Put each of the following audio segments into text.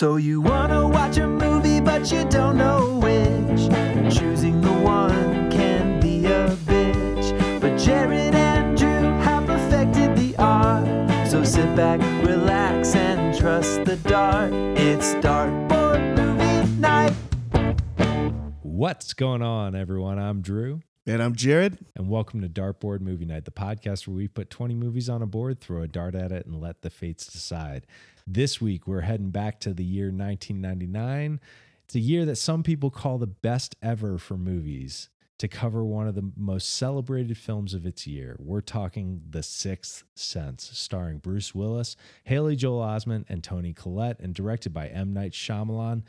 So you wanna watch a movie, but you don't know which. Choosing the one can be a bitch. But Jared and Drew have perfected the art. So sit back, relax, and trust the dart. It's Dartboard Movie Night. What's going on, everyone? I'm Drew. And I'm Jared. And welcome to Dartboard Movie Night, the podcast where we put 20 movies on a board, throw a dart at it, and let the fates decide. This week, we're heading back to the year 1999. It's a year that some people call the best ever for movies, to cover one of the most celebrated films of its year. We're talking The Sixth Sense, starring Bruce Willis, Haley Joel Osment, and Toni Collette, and directed by M. Night Shyamalan.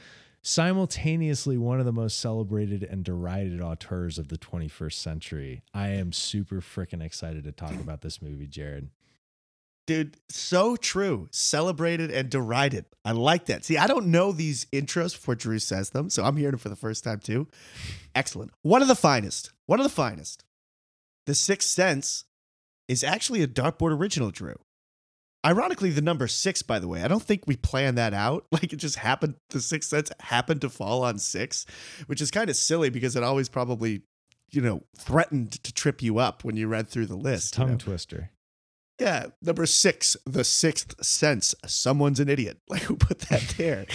Simultaneously one of the most celebrated and derided auteurs of the 21st century. I am super freaking excited to talk about this movie, Jared. Dude, so true. Celebrated and derided. I like that. See, I don't know these intros before Drew says them, so I'm hearing them for the first time too. Excellent. One of the finest. The Sixth Sense is actually a Dartboard original, Drew. Ironically, the number six, by the way, I don't think we planned that out. Like, it just happened. The Sixth Sense happened to fall on six, which is kind of silly because it always probably, you know, threatened to trip you up when you read through the list. Tongue twister. Yeah. Number six, The Sixth Sense. Someone's an idiot. Like, who put that there?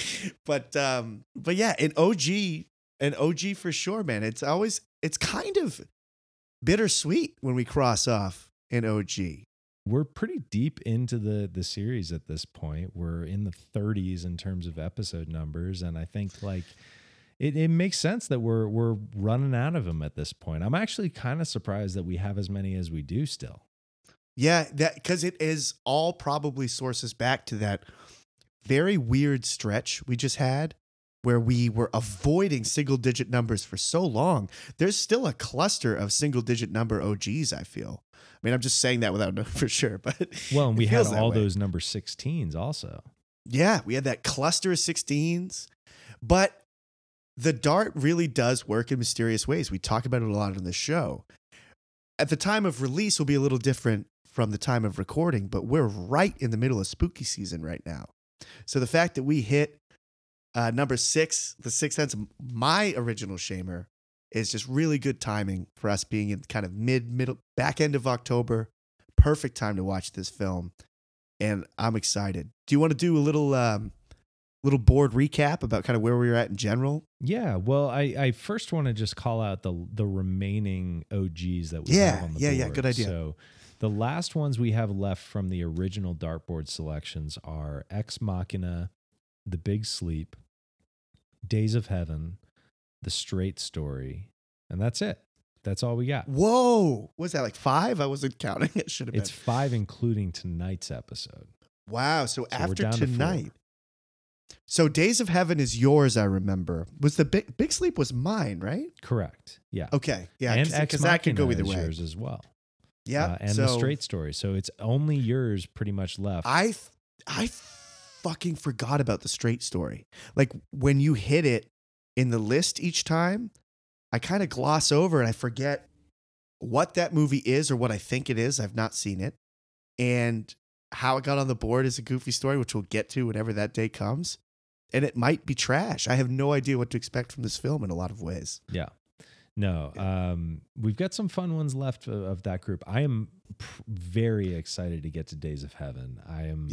But yeah, an OG for sure, man. It's kind of bittersweet when we cross off an OG. We're pretty deep into the series at this point. We're in the 30s in terms of episode numbers, and I think like it makes sense that we're running out of them at this point. I'm actually kind of surprised that we have as many as we do still. Yeah, that 'cause it is all probably sources back to that very weird stretch we just had where we were avoiding single-digit numbers for so long. There's still a cluster of single-digit number OGs, I feel. I mean, I'm just saying that without knowing for sure, but well, and we had all those number 16s also. Yeah, we had that cluster of 16s, but the dart really does work in mysterious ways. We talk about it a lot on the show. At the time of release will be a little different from the time of recording, but we're right in the middle of spooky season right now. So the fact that we hit number six, The Sixth Sense, my original shamer, is just really good timing for us being in kind of middle, back end of October. Perfect time to watch this film. And I'm excited. Do you want to do a little board recap about kind of where we were at in general? Yeah. Well, I first want to just call out the remaining OGs that we have on the board. Yeah, good idea. So the last ones we have left from the original Dartboard selections are Ex Machina, The Big Sleep, Days of Heaven, The Straight Story, and that's it. That's all we got. Whoa! Was that like five? I wasn't counting. It should have been. It's five, including tonight's episode. Wow! So after tonight, so Days of Heaven is yours. I remember was the big Sleep was mine, right? Correct. Yeah. Okay. Yeah. Because that could go either way. Yours as well. Yeah. And so, The Straight Story. So it's only yours, pretty much left. I fucking forgot about The Straight Story. Like when you hit it in the list each time, I kind of gloss over and I forget what that movie is or what I think it is. I've not seen it. And how it got on the board is a goofy story, which we'll get to whenever that day comes. And it might be trash. I have no idea what to expect from this film in a lot of ways. Yeah. No, we've got some fun ones left of that group. I am very excited to get to Days of Heaven. I'm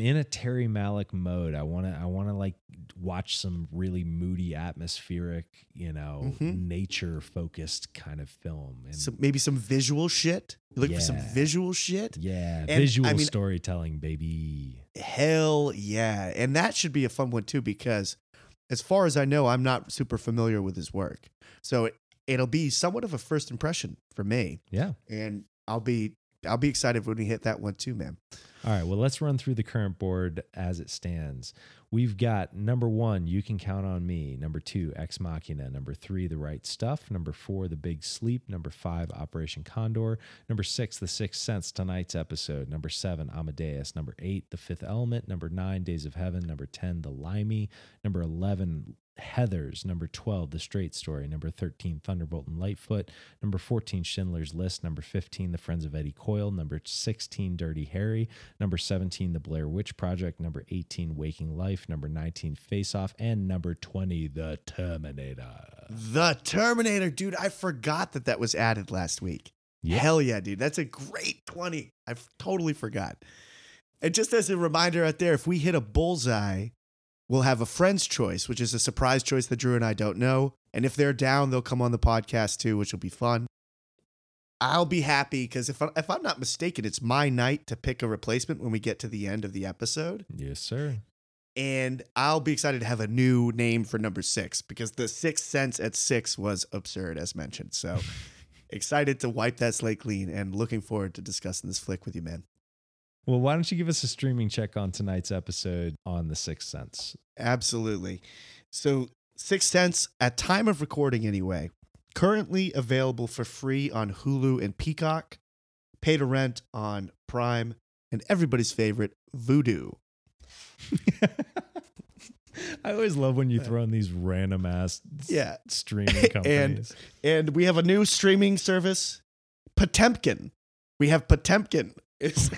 in a Terry Malick mode. I want to like watch some really moody, atmospheric, you know, nature focused kind of film. And so maybe some visual shit. Looking for some visual shit. Yeah, and visual storytelling, baby. Hell yeah. And that should be a fun one too, because as far as I know, I'm not super familiar with his work. So it'll be somewhat of a first impression for me. Yeah. And I'll be excited when we hit that one too, man. All right. Well, let's run through the current board as it stands. We've got number one, You Can Count on Me. Number two, Ex Machina. Number three, The Right Stuff. Number four, The Big Sleep. Number five, Operation Condor. Number six, The Sixth Sense, tonight's episode. Number seven, Amadeus. Number eight, The Fifth Element. Number nine, Days of Heaven. Number 10, The Limey. Number 11, Heathers, number 12, The Straight Story, number 13, Thunderbolt and Lightfoot, number 14, Schindler's List, number 15, The Friends of Eddie Coyle, number 16, Dirty Harry, number 17, The Blair Witch Project, number 18, Waking Life, number 19, Face Off, and number 20, The Terminator. The Terminator, dude, I forgot that that was added last week. Yep. Hell yeah, dude, that's a great 20. I totally forgot. And just as a reminder out there, if we hit a bullseye, we'll have a friend's choice, which is a surprise choice that Drew and I don't know. And if they're down, they'll come on the podcast too, which will be fun. I'll be happy because if I'm not mistaken, it's my night to pick a replacement when we get to the end of the episode. Yes, sir. And I'll be excited to have a new name for number 6 because the Sixth Sense at 6 was absurd, as mentioned. So excited to wipe that slate clean and looking forward to discussing this flick with you, man. Well, why don't you give us a streaming check on tonight's episode on The Sixth Sense? Absolutely. So Sixth Sense, at time of recording anyway, currently available for free on Hulu and Peacock, pay to rent on Prime, and everybody's favorite, Vudu. I always love when you throw in these random ass streaming companies. And we have a new streaming service, Potemkin. We have Potemkin. It's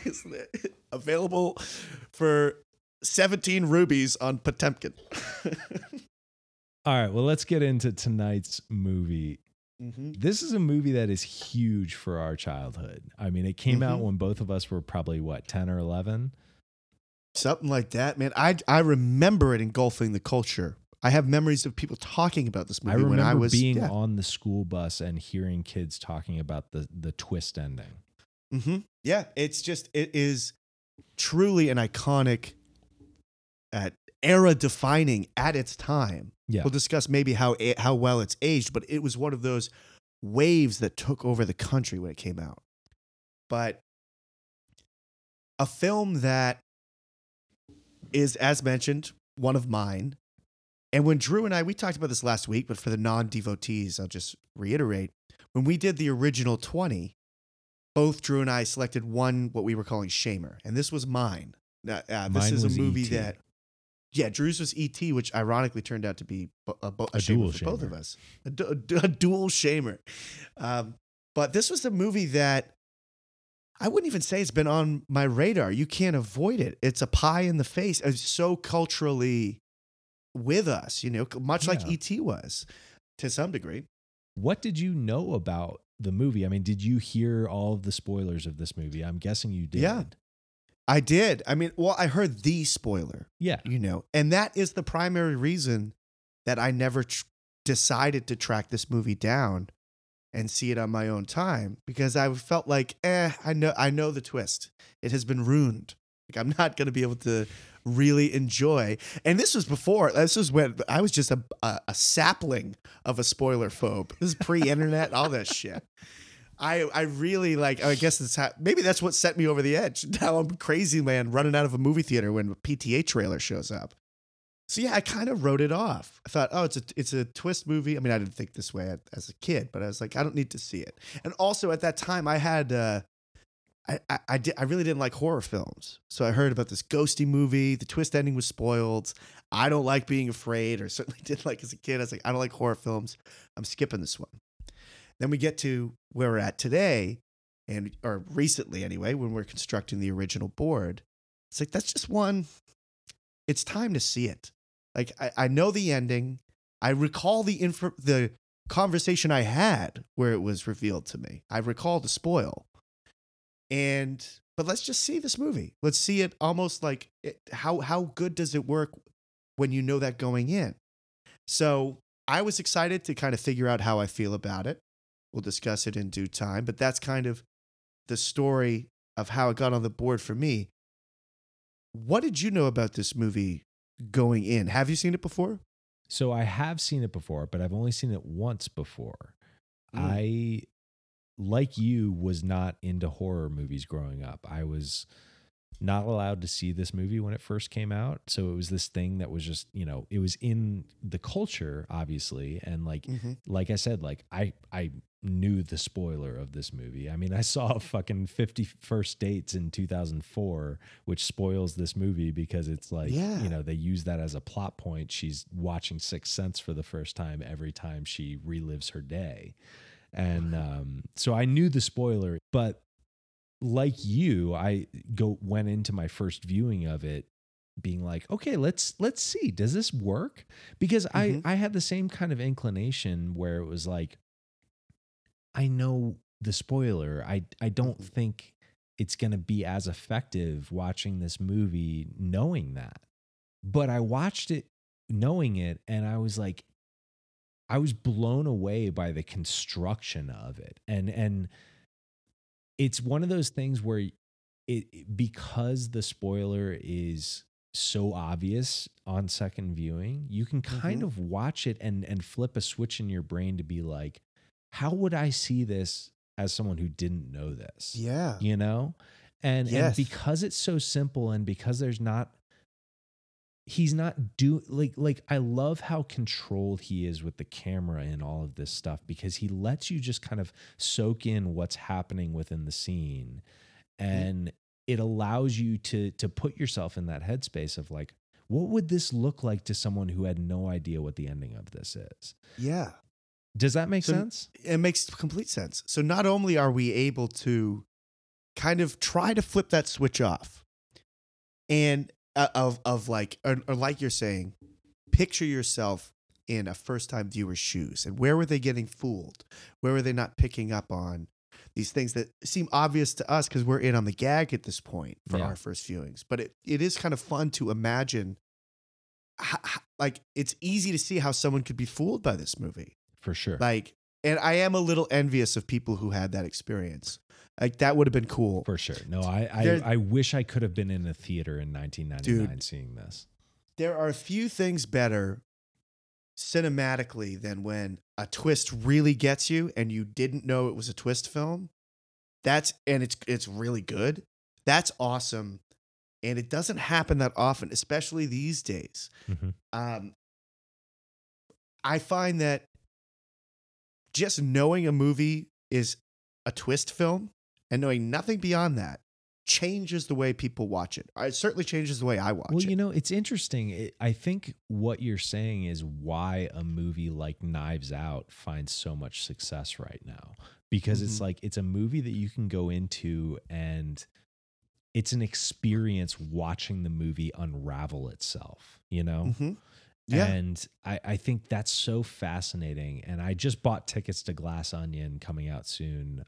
available for 17 rubies on Potemkin. All right, well, let's get into tonight's movie. Mm-hmm. This is a movie that is huge for our childhood. I mean, it came out when both of us were probably, 10 or 11? Something like that, man. I remember it engulfing the culture. I have memories of people talking about this movie when I was... being on the school bus and hearing kids talking about the twist ending. Mm-hmm. Yeah, it is truly an iconic, era-defining at its time. Yeah. We'll discuss maybe how well it's aged, but it was one of those waves that took over the country when it came out. But a film that is, as mentioned, one of mine. And when Drew and I, we talked about this last week, but for the non-devotees, I'll just reiterate. When we did the original 20... both Drew and I selected one, what we were calling shamer. And this was mine. This is a movie that... Yeah, Drew's was E.T., which ironically turned out to be a shamer for both of us. A dual shamer. But this was the movie that I wouldn't even say it's been on my radar. You can't avoid it. It's a pie in the face. It's so culturally with us, much like E.T. was to some degree. What did you know about the movie? I mean, did you hear all of the spoilers of this movie? I'm guessing you did. Yeah, I did. I mean, well, I heard the spoiler. Yeah. And that is the primary reason that I never decided to track this movie down and see it on my own time, because I felt like, I know the twist. It has been ruined. Like, I'm not going to be able to really enjoy. And this was before. This was when I was just a sapling of a spoiler phobe. This is pre-internet, all that shit. I really I guess it's maybe that's what set me over the edge. Now I'm crazy man running out of a movie theater when a PTA trailer shows up. So yeah, I kind of wrote it off. I thought, it's a twist movie. I mean, I didn't think this way as a kid, but I was like, I don't need to see it. And also at that time, I had. I really didn't like horror films. So I heard about this ghosty movie. The twist ending was spoiled. I don't like being afraid, or certainly didn't like as a kid. I was like, I don't like horror films. I'm skipping this one. Then we get to where we're at today, or recently anyway, when we're constructing the original board. It's like, that's just one. It's time to see it. Like, I know the ending. I recall the conversation I had where it was revealed to me. I recall the spoil. But let's just see this movie. Let's see it almost like how good does it work when you know that going in? So I was excited to kind of figure out how I feel about it. We'll discuss it in due time, but that's kind of the story of how it got on the board for me. What did you know about this movie going in? Have you seen it before? So I have seen it before, but I've only seen it once before. I... like you, was not into horror movies growing up. I was not allowed to see this movie when it first came out. So it was this thing that was just, it was in the culture, obviously. And like I said, I knew the spoiler of this movie. I mean, I saw fucking 50 First Dates in 2004, which spoils this movie because it's like, you know, they use that as a plot point. She's watching Sixth Sense for the first time every time she relives her day. And so I knew the spoiler, but like you, I went into my first viewing of it being like, okay, let's see, does this work? Because I had the same kind of inclination where it was like, I know the spoiler. I don't think it's going to be as effective watching this movie knowing that. But I watched it knowing it, and I was like, I was blown away by the construction of it. And it's one of those things where it because the spoiler is so obvious on second viewing, you can kind of watch it and flip a switch in your brain to be like, how would I see this as someone who didn't know this? Yeah. You know? And because it's so simple and because there's not, he's not doing like I love how controlled he is with the camera and all of this stuff, because he lets you just kind of soak in what's happening within the scene. And it allows you to put yourself in that headspace of like, what would this look like to someone who had no idea what the ending of this is? Yeah. Does that make sense? It makes complete sense. So not only are we able to kind of try to flip that switch off and of like, or like you're saying, picture yourself in a first-time viewer's shoes, and where were they getting fooled? Where were they not picking up on these things that seem obvious to us because we're in on the gag at this point for our first viewings? But it is kind of fun to imagine how, like, it's easy to see how someone could be fooled by this movie. For sure. Like, and I am a little envious of people who had that experience. Like, that would have been cool. For sure. No, I wish I could have been in a theater in 1999 seeing this. There are few things better cinematically than when a twist really gets you and you didn't know it was a twist film. It's really good. That's awesome. And it doesn't happen that often, especially these days. Mm-hmm. I find that just knowing a movie is a twist film and knowing nothing beyond that changes the way people watch it. It certainly changes the way I watch it. Well, you know, it's interesting. I think what you're saying is why a movie like Knives Out finds so much success right now, because it's like, it's a movie that you can go into and it's an experience watching the movie unravel itself, you know? Mm-hmm. Yeah. And I think that's so fascinating. And I just bought tickets to Glass Onion coming out soon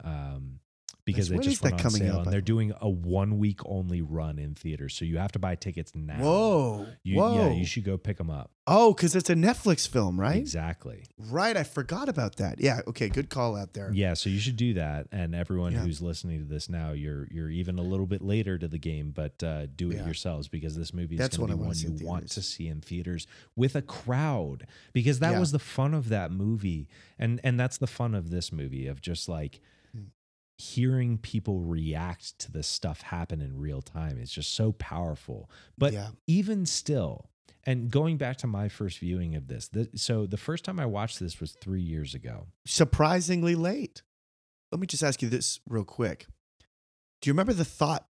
because they just went on sale. And they're doing a 1 week only run in theaters. So you have to buy tickets now. Whoa. Yeah, you should go pick them up. Oh, because it's a Netflix film, right? Exactly. Right. I forgot about that. Yeah. Okay. Good call out there. Yeah. So you should do that. And everyone who's listening to this now, you're even a little bit later to the game, but do it yourselves, because this movie is going to be one you want to see in theaters with a crowd, because that was the fun of that movie. And that's the fun of this movie, of just like hearing people react to this stuff happen in real time. It's just so powerful. But even still, and going back to my first viewing of this, so the first time I watched this was 3 years ago. Surprisingly late. Let me just ask you this real quick. Do you remember the thought?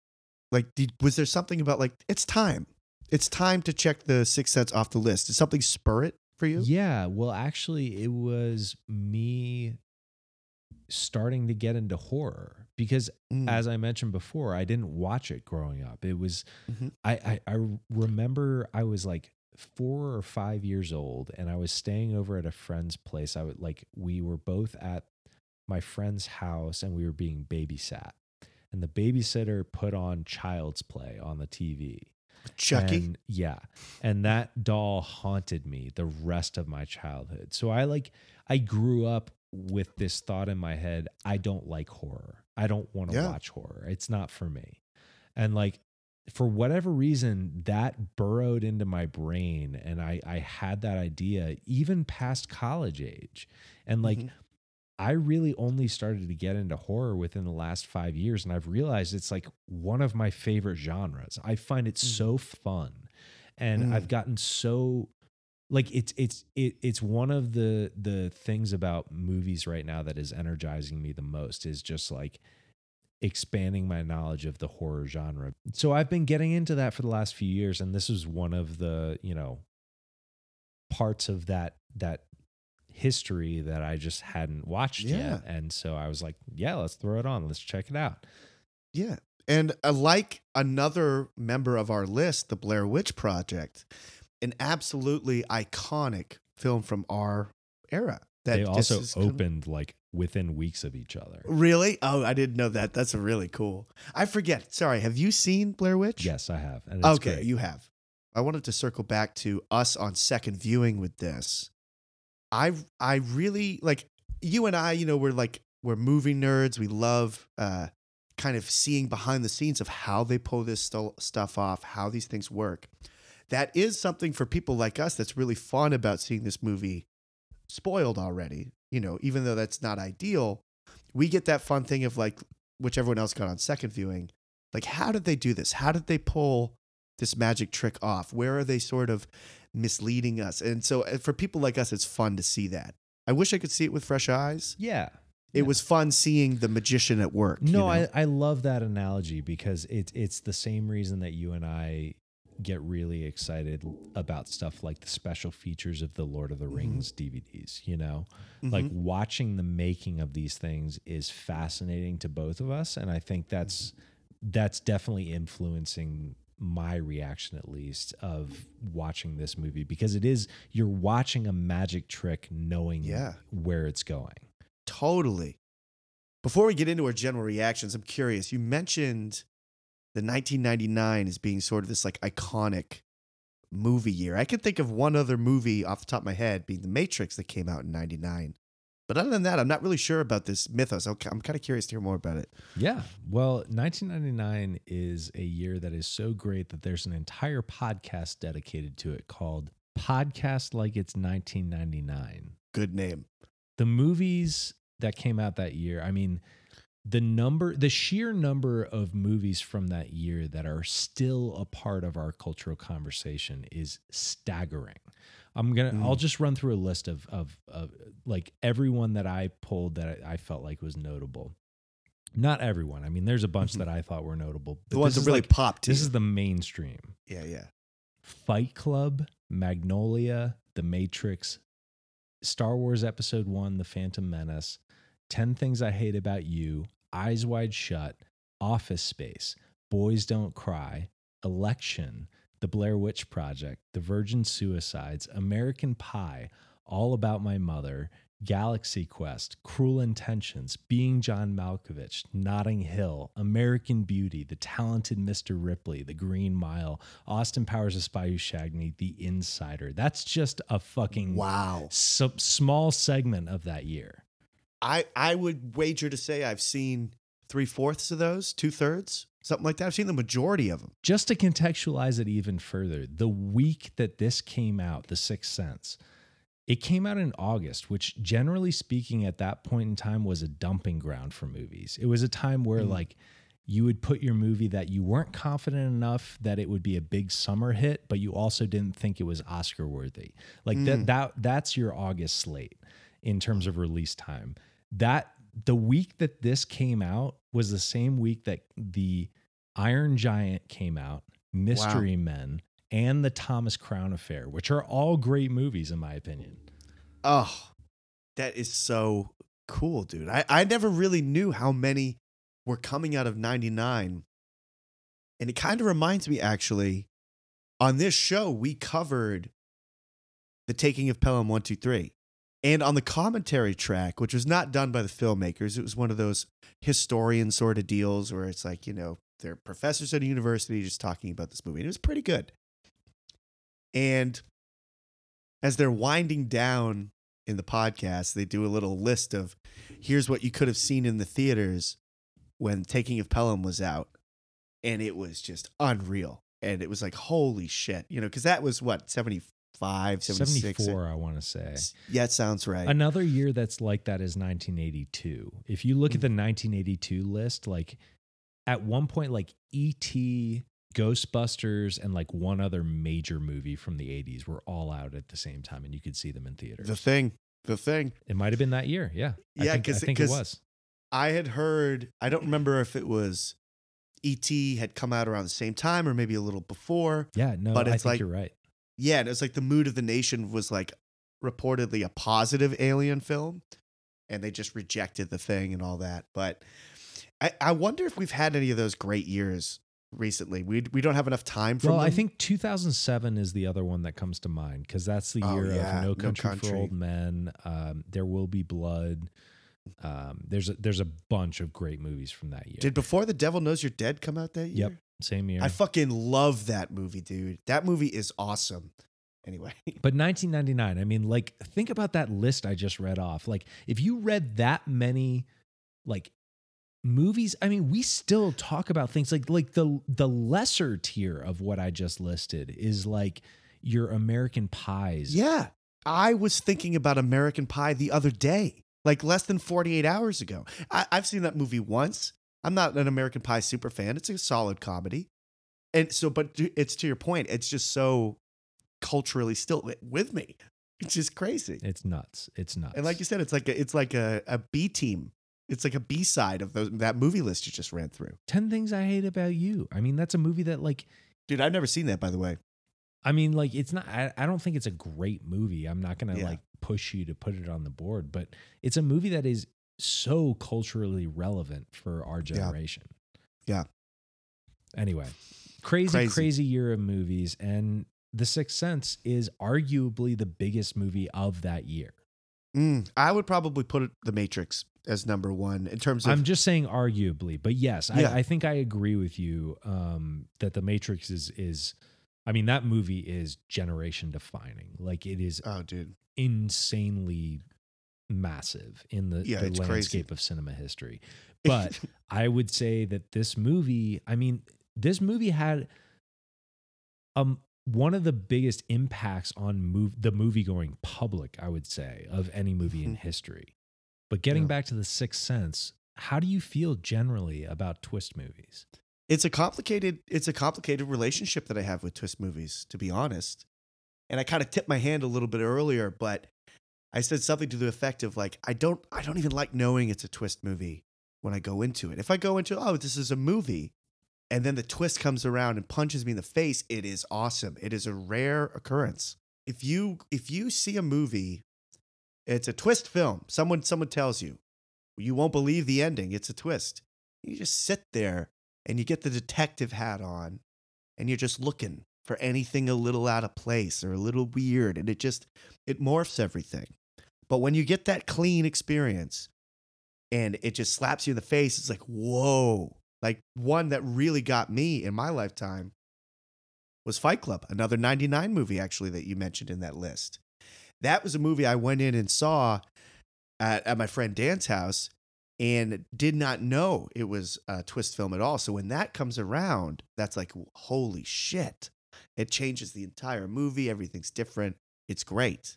Like, was there something about like, it's time. It's time to check the Sixth Sense off the list. Did something spur it for you? Yeah, well, actually, it was me starting to get into horror, because as I mentioned before, I didn't watch it growing up. It was, I remember I was like 4 or 5 years old, and I was staying over at a friend's place. We were both at my friend's house and we were being babysat, and the babysitter put on Child's Play on the TV. Chucky? And that doll haunted me the rest of my childhood. So I grew up with this thought in my head, I don't like horror. I don't want to watch horror. It's not for me. And like, for whatever reason, that burrowed into my brain, and I had that idea even past college age. And like, I really only started to get into horror within the last 5 years, and I've realized it's like one of my favorite genres. I find it so fun, and I've gotten so like it's one of the things about movies right now that is energizing me the most is just like expanding my knowledge of the horror genre. So I've been getting into that for the last few years, and this is one of the, you know, parts of that history that I just hadn't watched yet. And so I was like, yeah, let's throw it on. Let's check it out. Yeah. And like another member of our list, The Blair Witch Project, an absolutely iconic film from our era. That they also opened like within weeks of each other. Really? Oh, I didn't know that. That's really cool. I forget. Sorry. Have you seen Blair Witch? Yes, I have. And it's okay, great. You have. I wanted to circle back to us on second viewing with this. I really like you and I, you know, we're movie nerds. We love kind of seeing behind the scenes of how they pull this stuff off, how these things work. That is something for people like us that's really fun about seeing this movie spoiled already. You know, even though that's not ideal, we get that fun thing of like, which everyone else got on second viewing, like, how did they do this? How did they pull this magic trick off? Where are they sort of misleading us? And so for people like us, it's fun to see that. I wish I could see it with fresh eyes. Yeah. It was fun seeing the magician at work. No, you know? I love that analogy because it's the same reason that you and I get really excited about stuff like the special features of the Lord of the Rings DVDs, you know, like watching the making of these things is fascinating to both of us. And I think that's definitely influencing my reaction, at least, of watching this movie, because it is, you're watching a magic trick knowing where it's going. Totally. Before we get into our general reactions, I'm curious, you mentioned the 1999 as being sort of this like iconic movie year. I can think of one other movie off the top of my head being The Matrix that came out in 99. But other than that, I'm not really sure about this mythos. I'm kind of curious to hear more about it. Yeah. Well, 1999 is a year that is so great that there's an entire podcast dedicated to it called Podcast Like It's 1999. Good name. The movies that came out that year, I mean, the sheer number of movies from that year that are still a part of our cultural conversation is staggering. I'll just run through a list of like everyone that I pulled that I felt like was notable. Not everyone. I mean, there's a bunch that I thought were notable. The ones that really like, popped. This is the mainstream. Yeah, yeah. Fight Club, Magnolia, The Matrix, Star Wars Episode One: The Phantom Menace, 10 Things I Hate About You, Eyes Wide Shut, Office Space, Boys Don't Cry, Election, The Blair Witch Project, The Virgin Suicides, American Pie, All About My Mother, Galaxy Quest, Cruel Intentions, Being John Malkovich, Notting Hill, American Beauty, The Talented Mr. Ripley, The Green Mile, Austin Powers: A Spy Who Shagged Me, The Insider. That's just a fucking small segment of that year. I would wager to say I've seen 3/4 of those, 2/3, something like that. I've seen the majority of them. Just to contextualize it even further, the week that this came out, The Sixth Sense, it came out in August, which generally speaking at that point in time was a dumping ground for movies. It was a time where like you would put your movie that you weren't confident enough that it would be a big summer hit, but you also didn't think it was Oscar worthy. Like that's your August slate in terms of release time. That the week that this came out was the same week that The Iron Giant came out, Mystery Men, and The Thomas Crown Affair, which are all great movies in my opinion. Oh, that is so cool, dude. I never really knew how many were coming out of 99. And it kind of reminds me, actually, on this show, we covered The Taking of Pelham 123. And on the commentary track, which was not done by the filmmakers, it was one of those historian sort of deals where it's like, you know, they're professors at a university just talking about this movie. And it was pretty good. And as they're winding down in the podcast, they do a little list of here's what you could have seen in the theaters when Taking of Pelham was out. And it was just unreal. And it was like, holy shit, you know, because that was what, 76, 74, I want to say. Yeah, it sounds right. Another year that's like that is 1982. If you look at the 1982 list, like at one point, like E.T., Ghostbusters and like one other major movie from the 80s were all out at the same time, and you could see them in theaters. The Thing. It might have been that year. Yeah. Yeah, because I think it was. I had heard, I don't remember if it was E.T. had come out around the same time or maybe a little before. Yeah, no, but I think you're right. Yeah, and it's like the mood of the nation was like reportedly a positive alien film, and they just rejected The Thing and all that. But I wonder if we've had any of those great years recently. We don't have enough time for them. Well, I think 2007 is the other one that comes to mind, because that's the year of No Country for Old Men. There Will Be Blood. There's a bunch of great movies from that year. Did Before the Devil Knows You're Dead come out that year? Yep, same year. I fucking love that movie, dude. That movie is awesome. Anyway. But 1999, I mean, like, think about that list I just read off. Like, if you read that many, like, movies, I mean, we still talk about things like the lesser tier of what I just listed is like your American Pies. Yeah. I was thinking about American Pie the other day, like less than 48 hours ago. I've seen that movie once. I'm not an American Pie super fan. It's a solid comedy. And so, but it's to your point, it's just so culturally still with me. It's just crazy. It's nuts. And like you said, it's like a B team. It's like a B-side of that movie list you just ran through. 10 Things I Hate About You. I mean, that's a movie that like... Dude, I've never seen that, by the way. I mean, like, it's not... I don't think it's a great movie. I'm not going to like push you to put it on the board, but it's a movie that is so culturally relevant for our generation. Yeah. Anyway, crazy year of movies. And The Sixth Sense is arguably the biggest movie of that year. I would probably put The Matrix as number one in terms of... I'm just saying arguably, but yes, yeah. I think I agree with you that The Matrix is, I mean, that movie is generation defining. Like it is insanely massive in the landscape of cinema history. But I would say that this movie had one of the biggest impacts on the movie-going public, I would say, of any movie in history. But getting back to The Sixth Sense, how do you feel generally about twist movies? It's a complicated relationship that I have with twist movies, to be honest. And I kind of tipped my hand a little bit earlier, but I said something to the effect of like, I don't even like knowing it's a twist movie when I go into it. If I go into, oh, this is a movie, and then the twist comes around and punches me in the face, it is awesome. It is a rare occurrence. If you see a movie, it's a twist film. Someone tells you, you won't believe the ending. It's a twist. You just sit there and you get the detective hat on and you're just looking for anything a little out of place or a little weird. And it morphs everything. But when you get that clean experience and it just slaps you in the face, it's like, whoa. Like one that really got me in my lifetime was Fight Club, another 99 movie actually that you mentioned in that list. That was a movie I went in and saw at my friend Dan's house and did not know it was a twist film at all. So when that comes around, that's like, holy shit. It changes the entire movie. Everything's different. It's great.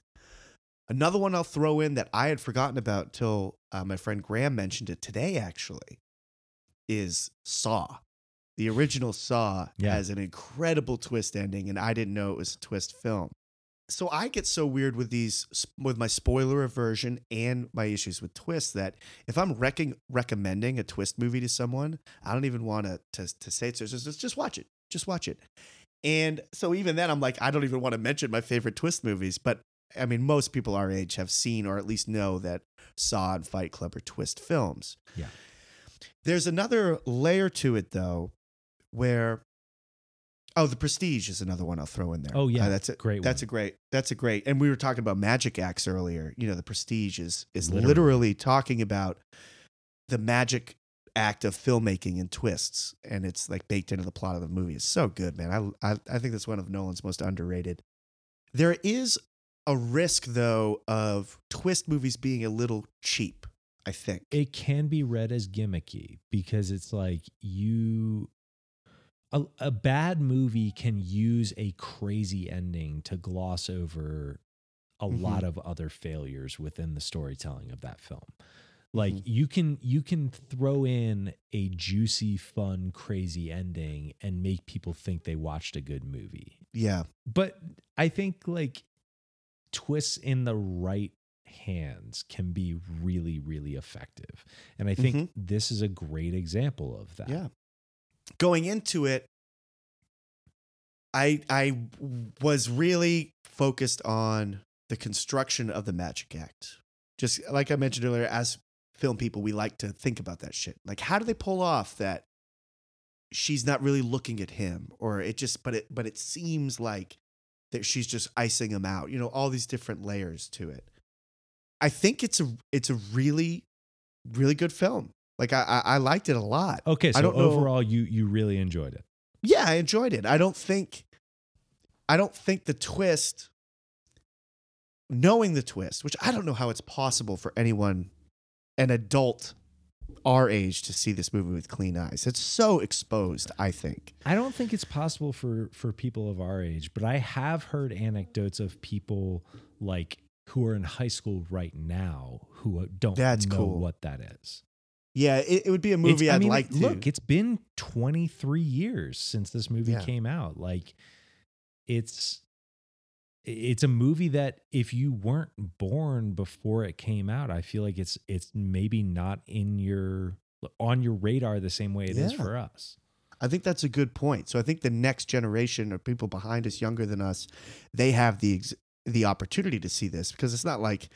Another one I'll throw in that I had forgotten about till my friend Graham mentioned it today actually is Saw. The original Saw has an incredible twist ending, and I didn't know it was a twist film. So I get so weird with my spoiler aversion and my issues with twists that if I'm recommending a twist movie to someone, I don't even want to say it. So just watch it. Just watch it. And so even then, I'm like, I don't even want to mention my favorite twist movies. But I mean, most people our age have seen or at least know that Saw and Fight Club are twist films. Yeah. There's another layer to it, though, where... Oh, The Prestige is another one I'll throw in there. Oh yeah, that's a great one. That's a great. And we were talking about magic acts earlier. You know, The Prestige is literally talking about the magic act of filmmaking and twists, and it's like baked into the plot of the movie. It's so good, man. I think that's one of Nolan's most underrated. There is a risk, though, of twist movies being a little cheap. I think it can be read as gimmicky because it's like you. A bad movie can use a crazy ending to gloss over a lot of other failures within the storytelling of that film. Like you can throw in a juicy, fun, crazy ending and make people think they watched a good movie. Yeah. But I think like twists in the right hands can be really, really effective. And I think this is a great example of that. Yeah. Going into it, I was really focused on the construction of the magic act. Just like I mentioned earlier, as film people, we like to think about that shit. Like, how do they pull off that she's not really looking at him, or it just, but it seems like that she's just icing him out. You know, all these different layers to it. I think it's a really, really good film. Like I liked it a lot. Okay, so I don't overall know, you really enjoyed it. Yeah, I enjoyed it. I don't think the twist, knowing the twist, which I don't know how it's possible for anyone, an adult our age, to see this movie with clean eyes. It's so exposed, I think. I don't think it's possible for people of our age, but I have heard anecdotes of people like who are in high school right now who don't know what that is. Yeah, it would be a movie I'd like to. Look, it's been 23 years since this movie came out. Like, it's a movie that if you weren't born before it came out, I feel like it's maybe not on your radar the same way it is for us. I think that's a good point. So I think the next generation of people behind us, younger than us, they have the opportunity to see this, because it's not like...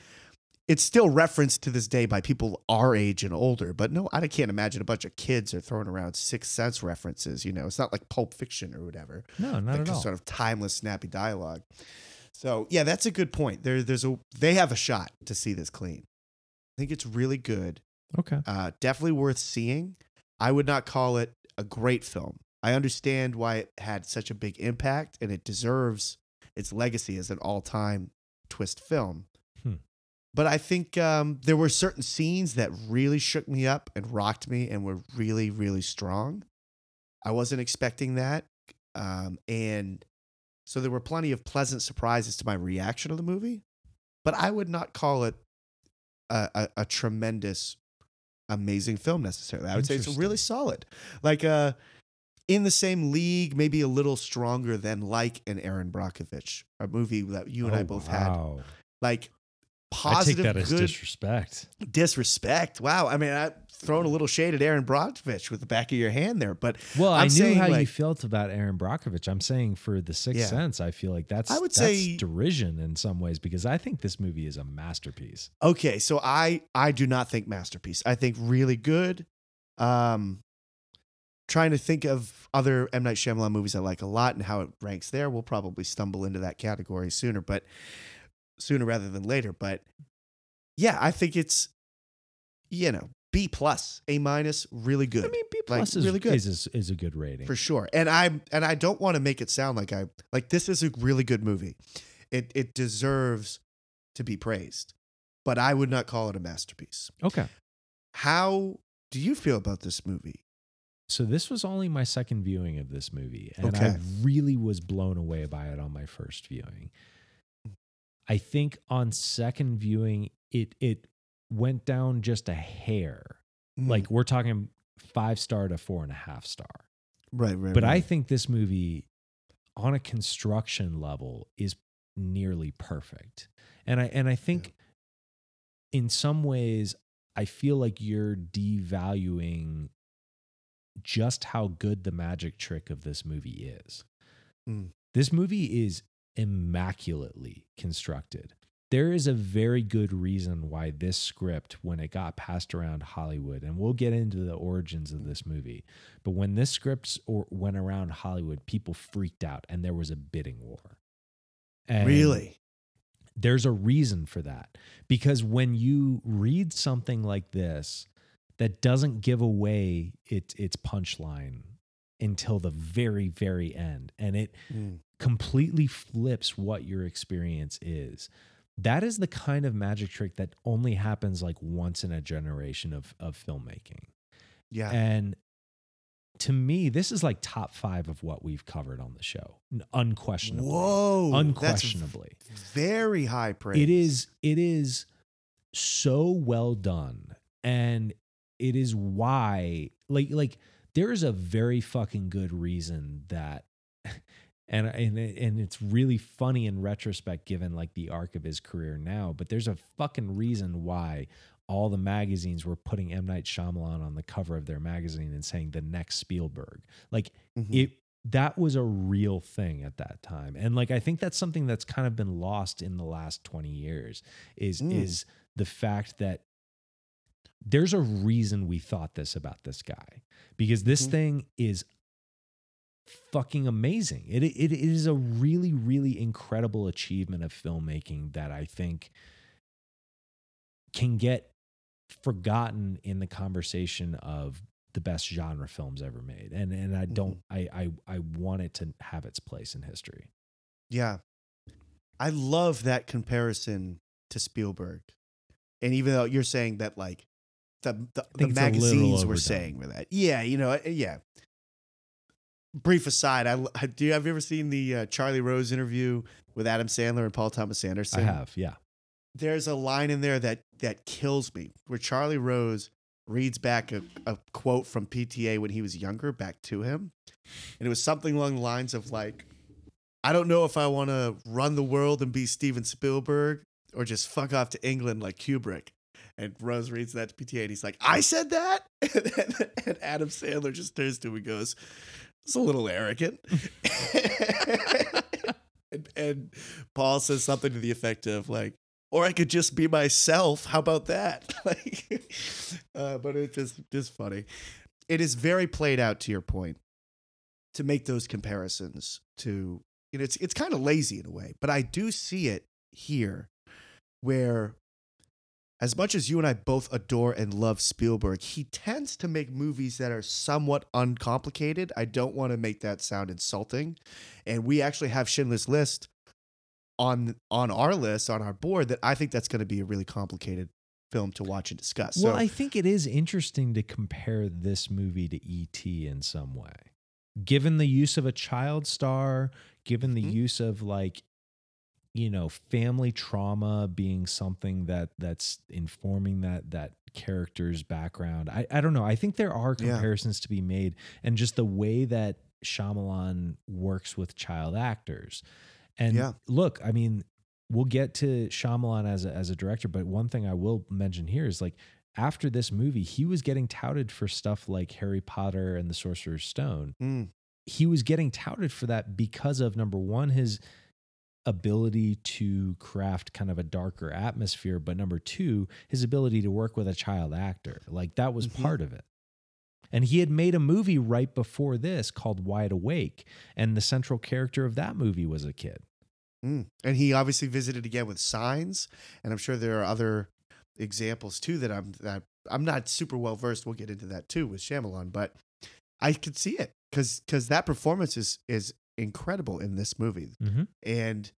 It's still referenced to this day by people our age and older, but no, I can't imagine a bunch of kids are throwing around Sixth Sense references. You know, it's not like Pulp Fiction or whatever. No, not at all. Sort of timeless, snappy dialogue. So yeah, that's a good point. They have a shot to see this clean. I think it's really good. Okay, definitely worth seeing. I would not call it a great film. I understand why it had such a big impact, and it deserves its legacy as an all-time twist film. But I think there were certain scenes that really shook me up and rocked me and were really, really strong. I wasn't expecting that. And so there were plenty of pleasant surprises to my reaction to the movie. But I would not call it a tremendous, amazing film necessarily. I would say it's really solid. Like in the same league, maybe a little stronger than like an Aaron Brockovich, a movie that you and I both had. Like... Positive, I take that as disrespect. Disrespect. Wow. I mean, I've thrown a little shade at Aaron Brockovich with the back of your hand there, but I knew how you felt about Aaron Brockovich. I'm saying for The Sixth Sense, I feel like that's derision in some ways, because I think this movie is a masterpiece. Okay, so I do not think masterpiece. I think really good. Trying to think of other M. Night Shyamalan movies I like a lot and how it ranks there. We'll probably stumble into that category sooner rather than later. But yeah, I think it's, you know, A-, really good. I mean, B+ is really good. Is a good rating for sure. And I don't want to make it sound like this is a really good movie. It deserves to be praised, but I would not call it a masterpiece. Okay. How do you feel about this movie? So this was only my second viewing of this movie, and I really was blown away by it on my first viewing. I think on second viewing, it went down just a hair. Like, we're talking 5-star to 4.5-star. Right. But I think this movie, on a construction level, is nearly perfect. And I think in some ways, I feel like you're devaluing just how good the magic trick of this movie is. This movie is immaculately constructed. There is a very good reason why this script, when it got passed around Hollywood, and we'll get into the origins of this movie, but when this script went around Hollywood, people freaked out and there was a bidding war. And really? There's a reason for that. Because when you read something like this that doesn't give away its punchline until the very, very end, and it completely flips what your experience is. That is the kind of magic trick that only happens like once in a generation of filmmaking. Yeah. And to me, this is like top 5 of what we've covered on the show. Unquestionably. Whoa. Unquestionably. That's very high praise. It is so well done. And it is why, like there is a very fucking good reason that, and it's really funny in retrospect, given like the arc of his career now, but there's a fucking reason why all the magazines were putting M. Night Shyamalan on the cover of their magazine and saying the next Spielberg. Like that was a real thing at that time. And like, I think that's something that's kind of been lost in the last 20 years is the fact that there's a reason we thought this about this guy, because this thing is fucking amazing. It is a really, really incredible achievement of filmmaking that I think can get forgotten in the conversation of the best genre films ever made. And I don't, I want it to have its place in history. Yeah. I love that comparison to Spielberg. And even though you're saying that, like, the magazines were saying with that. Yeah. You know, yeah. Brief aside, have you ever seen the Charlie Rose interview with Adam Sandler and Paul Thomas Anderson? I have. Yeah. There's a line in there that kills me where Charlie Rose reads back a quote from PTA when he was younger back to him. And it was something along the lines of like, I don't know if I want to run the world and be Steven Spielberg or just fuck off to England like Kubrick. And Rose reads that to PTA and he's like, I said that? And Adam Sandler just turns to him and goes, it's a little arrogant. and Paul says something to the effect of like, or I could just be myself. How about that? Like, but it's just funny. It is very played out, to your point, to make those comparisons to, you know, it's kind of lazy in a way, but I do see it here where as much as you and I both adore and love Spielberg, he tends to make movies that are somewhat uncomplicated. I don't want to make that sound insulting. And we actually have Schindler's List on our list, on our board, that I think that's going to be a really complicated film to watch and discuss. Well, so, I think it is interesting to compare this movie to E.T. in some way, given the use of a child star, given the use of like, you know, family trauma being something that's informing that character's background. I don't know. I think there are comparisons to be made, and just the way that Shyamalan works with child actors. And look, I mean, we'll get to Shyamalan as a director, but one thing I will mention here is like after this movie, he was getting touted for stuff like Harry Potter and the Sorcerer's Stone. Mm. He was getting touted for that because of, number one, his ability to craft kind of a darker atmosphere, but number two, his ability to work with a child actor. Like that was part of it. And he had made a movie right before this called Wide Awake, and the central character of that movie was a kid. Mm. And he obviously visited again with Signs, and I'm sure there are other examples too that I'm not super well versed. We'll get into that too with Shyamalan, but I could see it because that performance is incredible in this movie, and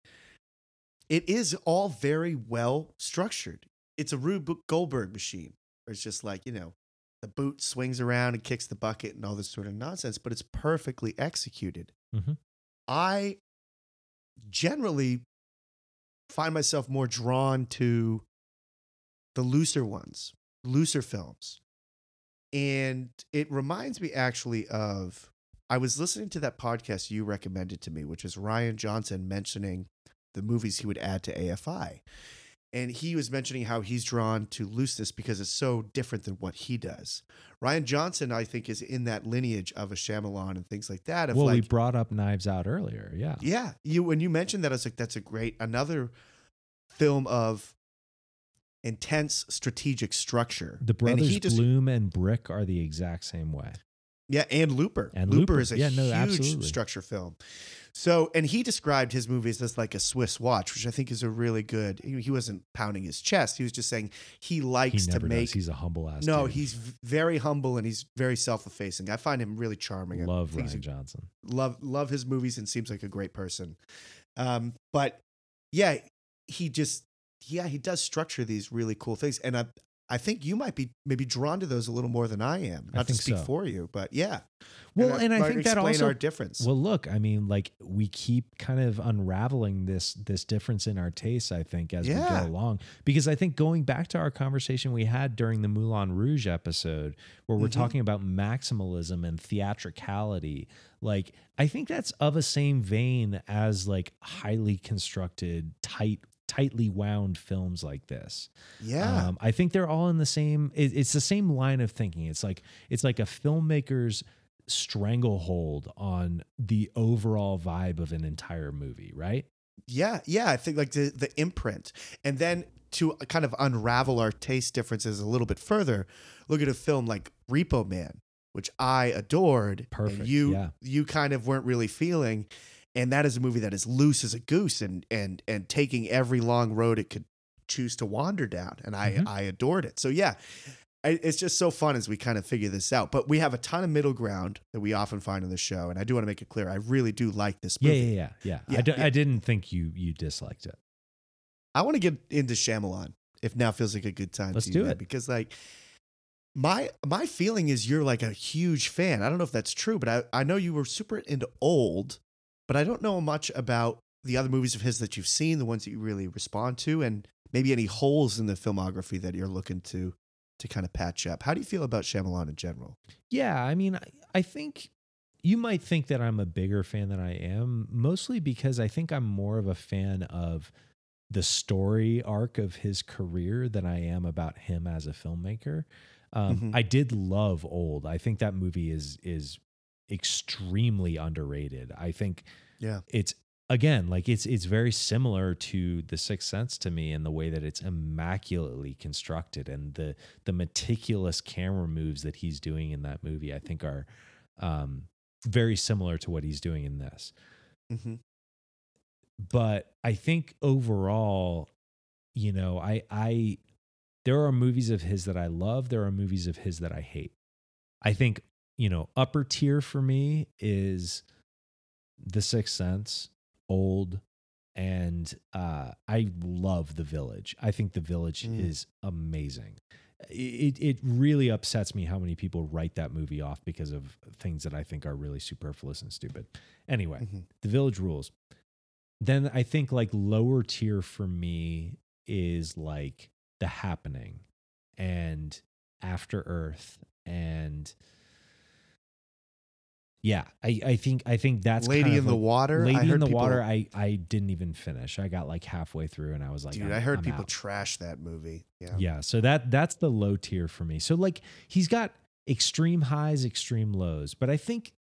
it is all very well structured. It's a Rube Goldberg machine. It's just like, you know, the boot swings around and kicks the bucket and all this sort of nonsense, but it's perfectly executed. Mm-hmm. I generally find myself more drawn to the looser films. And it reminds me actually of, I was listening to that podcast you recommended to me, which is Rian Johnson mentioning the movies he would add to AFI. And he was mentioning how he's drawn to looseness because it's so different than what he does. Rian Johnson, I think, is in that lineage of a Shyamalan and things like that. Well, like, we brought up Knives Out earlier, yeah. Yeah. When you mentioned that, I was like, that's a great, another film of intense strategic structure. The Brothers Bloom and Brick are the exact same way. Yeah, and Looper. And Looper is a huge structure film. So, and he described his movies as like a Swiss watch, which I think is a really good. He wasn't pounding his chest. He was just saying he likes to make. He's a humble ass. No, dude. He's very humble and he's very self-effacing. I find him really charming. Love Rian Johnson. Love his movies and seems like a great person. But yeah, he does structure these really cool things, and I think you might be maybe drawn to those a little more than I am. Not I think to speak so. For you, but yeah. Well, and I think that also our difference. Well, look, I mean, like we keep kind of unraveling this difference in our tastes, I think, as we go along, because I think going back to our conversation we had during the Moulin Rouge episode, where we're talking about maximalism and theatricality, like I think that's of the same vein as like highly constructed, tightly wound films like this. Yeah. I think they're all in the same, it's the same line of thinking. It's like a filmmaker's stranglehold on the overall vibe of an entire movie, right? Yeah. Yeah. I think like the imprint, and then to kind of unravel our taste differences a little bit further, look at a film like Repo Man, which I adored. Perfect. And you kind of weren't really feeling. And that is a movie that is loose as a goose and taking every long road it could choose to wander down. And I adored it. So yeah, it's just so fun as we kind of figure this out. But we have a ton of middle ground that we often find on the show. And I do want to make it clear, I really do like this movie. Yeah. I didn't think you disliked it. I want to get into Shyamalan, if now feels like a good time. Let's do it. Because like... My feeling is you're like a huge fan. I don't know if that's true, but I know you were super into Old, but I don't know much about the other movies of his that you've seen, the ones that you really respond to, and maybe any holes in the filmography that you're looking to kind of patch up. How do you feel about Shyamalan in general? Yeah, I mean, I think you might think that I'm a bigger fan than I am, mostly because I think I'm more of a fan of the story arc of his career than I am about him as a filmmaker. I did love Old. I think that movie is extremely underrated. I think it's, again, like it's very similar to The Sixth Sense to me in the way that it's immaculately constructed, and the meticulous camera moves that he's doing in that movie, I think are very similar to what he's doing in this. Mm-hmm. But I think overall, you know, there are movies of his that I love. There are movies of his that I hate. I think, you know, upper tier for me is The Sixth Sense, Old, and I love The Village. I think The Village is amazing. It really upsets me how many people write that movie off because of things that I think are really superfluous and stupid. Anyway, The Village rules. Then I think like lower tier for me is like The Happening and After Earth, and I think that's Lady kind of in like the Water. Lady in the Water, I didn't even finish. I got like halfway through and I was like, dude, I heard I'm people out. Trash that movie. Yeah. So that's the low tier for me. So like he's got extreme highs, extreme lows, but I think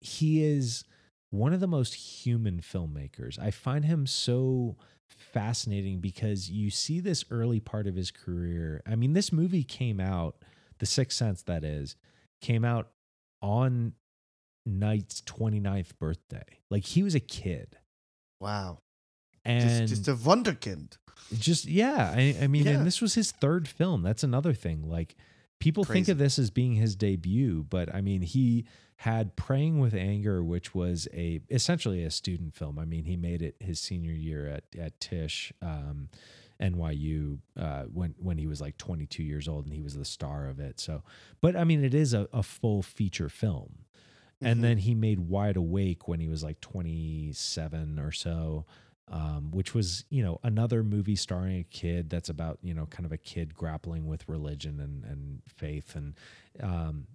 he is one of the most human filmmakers. I find him so fascinating because you see this early part of his career. I mean, this movie came out, The Sixth Sense that is, came out on Knight's 29th birthday. Like he was a kid. Wow. And just a wunderkind. Just, yeah. I mean, and this was his third film. That's another thing. Like people think of this as being his debut, but I mean, he had Praying with Anger, which was essentially a student film. I mean, he made it his senior year at Tisch, NYU, when he was like 22 years old, and he was the star of it. So, but I mean, it is a full feature film. And then he made Wide Awake when he was like 27 or so, which was, you know, another movie starring a kid that's about, you know, kind of a kid grappling with religion and faith. And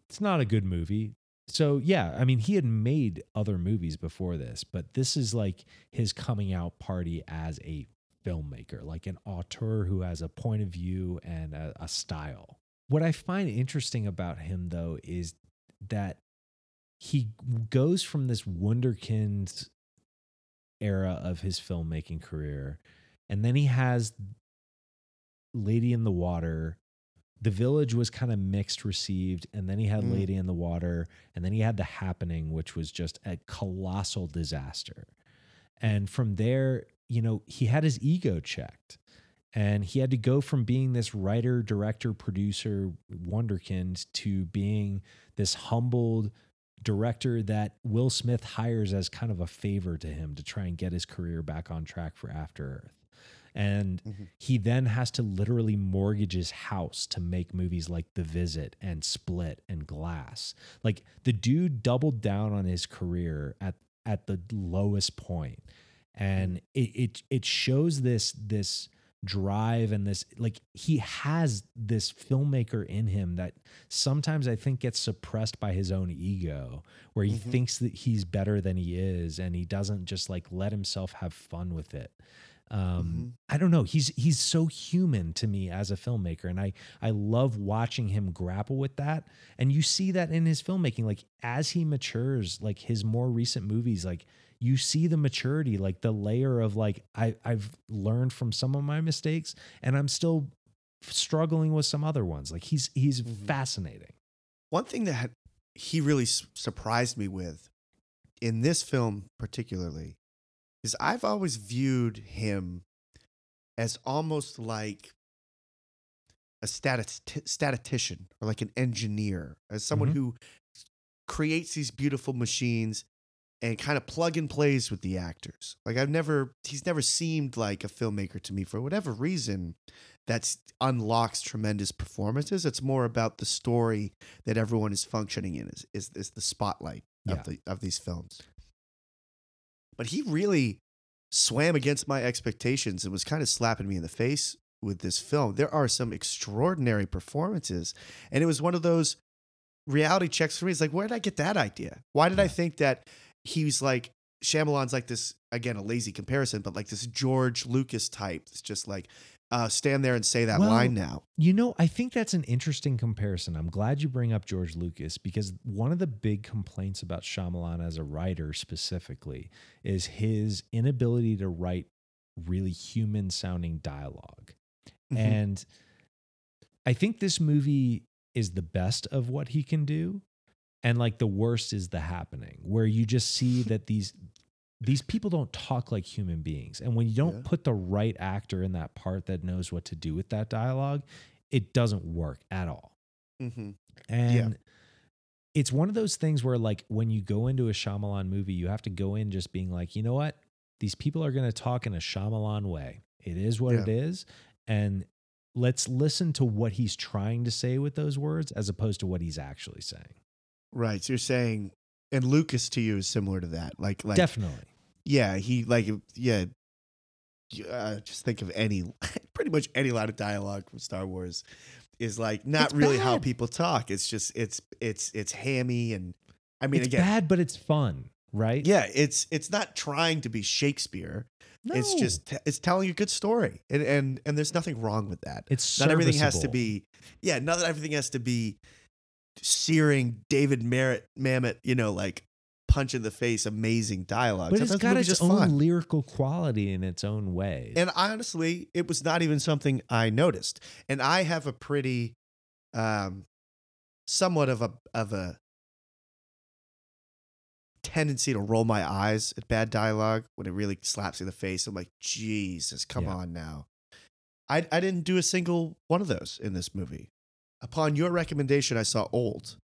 it's not a good movie. So, yeah, I mean, he had made other movies before this, but this is like his coming out party as a filmmaker, like an auteur who has a point of view and a style. What I find interesting about him, though, is that he goes from this wunderkind era of his filmmaking career, and then he has Lady in the Water. The Village was kind of mixed received, and then he had Lady in the Water, and then he had The Happening, which was just a colossal disaster. And from there, you know, he had his ego checked, and he had to go from being this writer, director, producer, wunderkind to being this humbled director that Will Smith hires as kind of a favor to him to try and get his career back on track for After Earth. And he then has to literally mortgage his house to make movies like The Visit and Split and Glass. Like, the dude doubled down on his career at the lowest point. And it shows this drive and this, like, he has this filmmaker in him that sometimes I think gets suppressed by his own ego, where he thinks that he's better than he is, and he doesn't just like let himself have fun with it. I don't know. He's so human to me as a filmmaker, and I love watching him grapple with that. And you see that in his filmmaking, like as he matures, like his more recent movies, like you see the maturity, like the layer of like, I've learned from some of my mistakes and I'm still struggling with some other ones. Like he's fascinating. One thing that he really surprised me with in this film particularly is I've always viewed him as almost like a statistician or like an engineer, as someone who creates these beautiful machines and kind of plug and plays with the actors. Like he's never seemed like a filmmaker to me for whatever reason that unlocks tremendous performances. It's more about the story that everyone is functioning in is the spotlight of these films. But he really swam against my expectations and was kind of slapping me in the face with this film. There are some extraordinary performances. And it was one of those reality checks for me. It's like, where did I get that idea? Why did I think that he was like, Shyamalan's like this, again, a lazy comparison, but like this George Lucas type. It's just like, stand there and say that line now. You know, I think that's an interesting comparison. I'm glad you bring up George Lucas, because one of the big complaints about Shyamalan as a writer specifically is his inability to write really human sounding dialogue. And I think this movie is the best of what he can do. And like the worst is The Happening, where you just see that these people don't talk like human beings. And when you don't put the right actor in that part that knows what to do with that dialogue, it doesn't work at all. And it's one of those things where, like, when you go into a Shyamalan movie, you have to go in just being like, you know what? These people are going to talk in a Shyamalan way. It is what it is. And let's listen to what he's trying to say with those words as opposed to what he's actually saying. Right. So you're saying... And Lucas to you is similar to that. Like definitely. Yeah, he just think of pretty much any line of dialogue from Star Wars is like not really how people talk. It's just it's hammy, and I mean, it's again, bad, but it's fun, right? Yeah, it's not trying to be Shakespeare. No. It's just it's telling a good story. And there's nothing wrong with that. It's not everything has to be not that everything has to be searing David Mamet, you know, like punch in the face, amazing dialogue. But it's got its own lyrical quality in its own way. And honestly, it was not even something I noticed. And I have a pretty, somewhat of a tendency to roll my eyes at bad dialogue when it really slaps you in the face. I'm like, Jesus, come on now. I didn't do a single one of those in this movie. Upon your recommendation, I saw Old.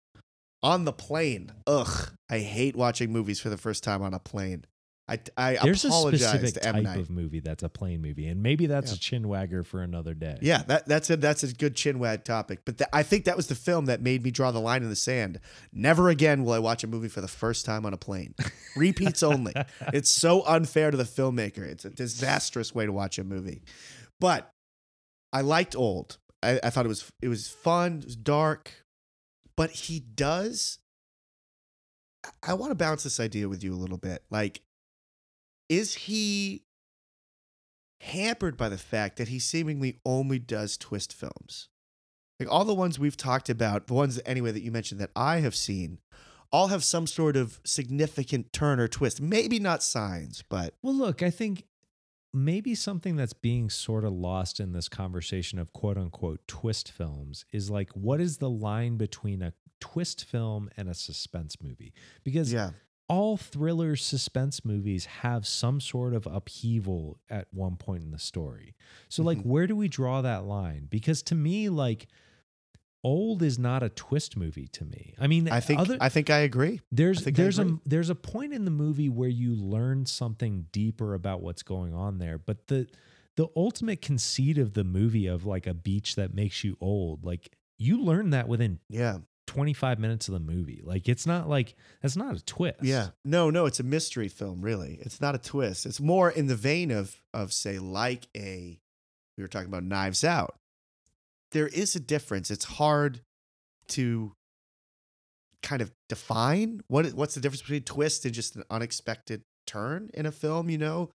On the plane. Ugh. I hate watching movies for the first time on a plane. I apologize to M. Night. There's a specific type of movie that's a plane movie, and maybe that's a chinwagger for another day. Yeah, that's a good chinwag topic. But I think that was the film that made me draw the line in the sand. Never again will I watch a movie for the first time on a plane. Repeats only. It's so unfair to the filmmaker. It's a disastrous way to watch a movie. But I liked Old. I thought it was fun, it was dark, but he does. I want to bounce this idea with you a little bit. Like, is he hampered by the fact that he seemingly only does twist films? Like all the ones we've talked about, the ones anyway that you mentioned that I have seen, all have some sort of significant turn or twist. Maybe not Signs, but well, look, I think. Maybe something that's being sort of lost in this conversation of quote unquote twist films is like, what is the line between a twist film and a suspense movie? Because all thriller suspense movies have some sort of upheaval at one point in the story. So like, where do we draw that line? Because to me, like, Old is not a twist movie to me. I mean, I think I agree. There's a point in the movie where you learn something deeper about what's going on there, but the the ultimate conceit of the movie of like a beach that makes you old, like you learn that within 25 minutes of the movie. Like it's not like, that's not a twist. Yeah. No, it's a mystery film, really. It's not a twist. It's more in the vein of say like we were talking about Knives Out. There is a difference. It's hard to kind of define what's the difference between twist and just an unexpected turn in a film, you know?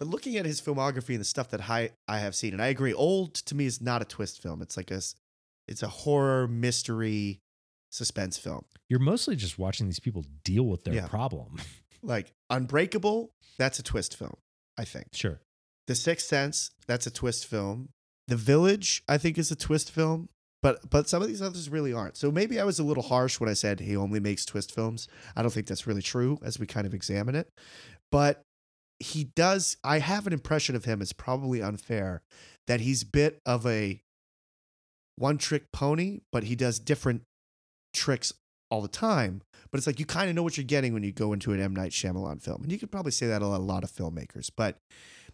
But looking at his filmography and the stuff that I have seen, and I agree, Old to me is not a twist film. It's like it's a horror mystery suspense film. You're mostly just watching these people deal with their problem. Like Unbreakable, that's a twist film, I think. Sure. The Sixth Sense, that's a twist film. The Village, I think, is a twist film. But some of these others really aren't. So maybe I was a little harsh when I said he only makes twist films. I don't think that's really true as we kind of examine it. But he does, I have an impression of him, it's probably unfair, that he's a bit of a one-trick pony, but he does different tricks all the time. But it's like you kind of know what you're getting when you go into an M. Night Shyamalan film. And you could probably say that about a lot of filmmakers. But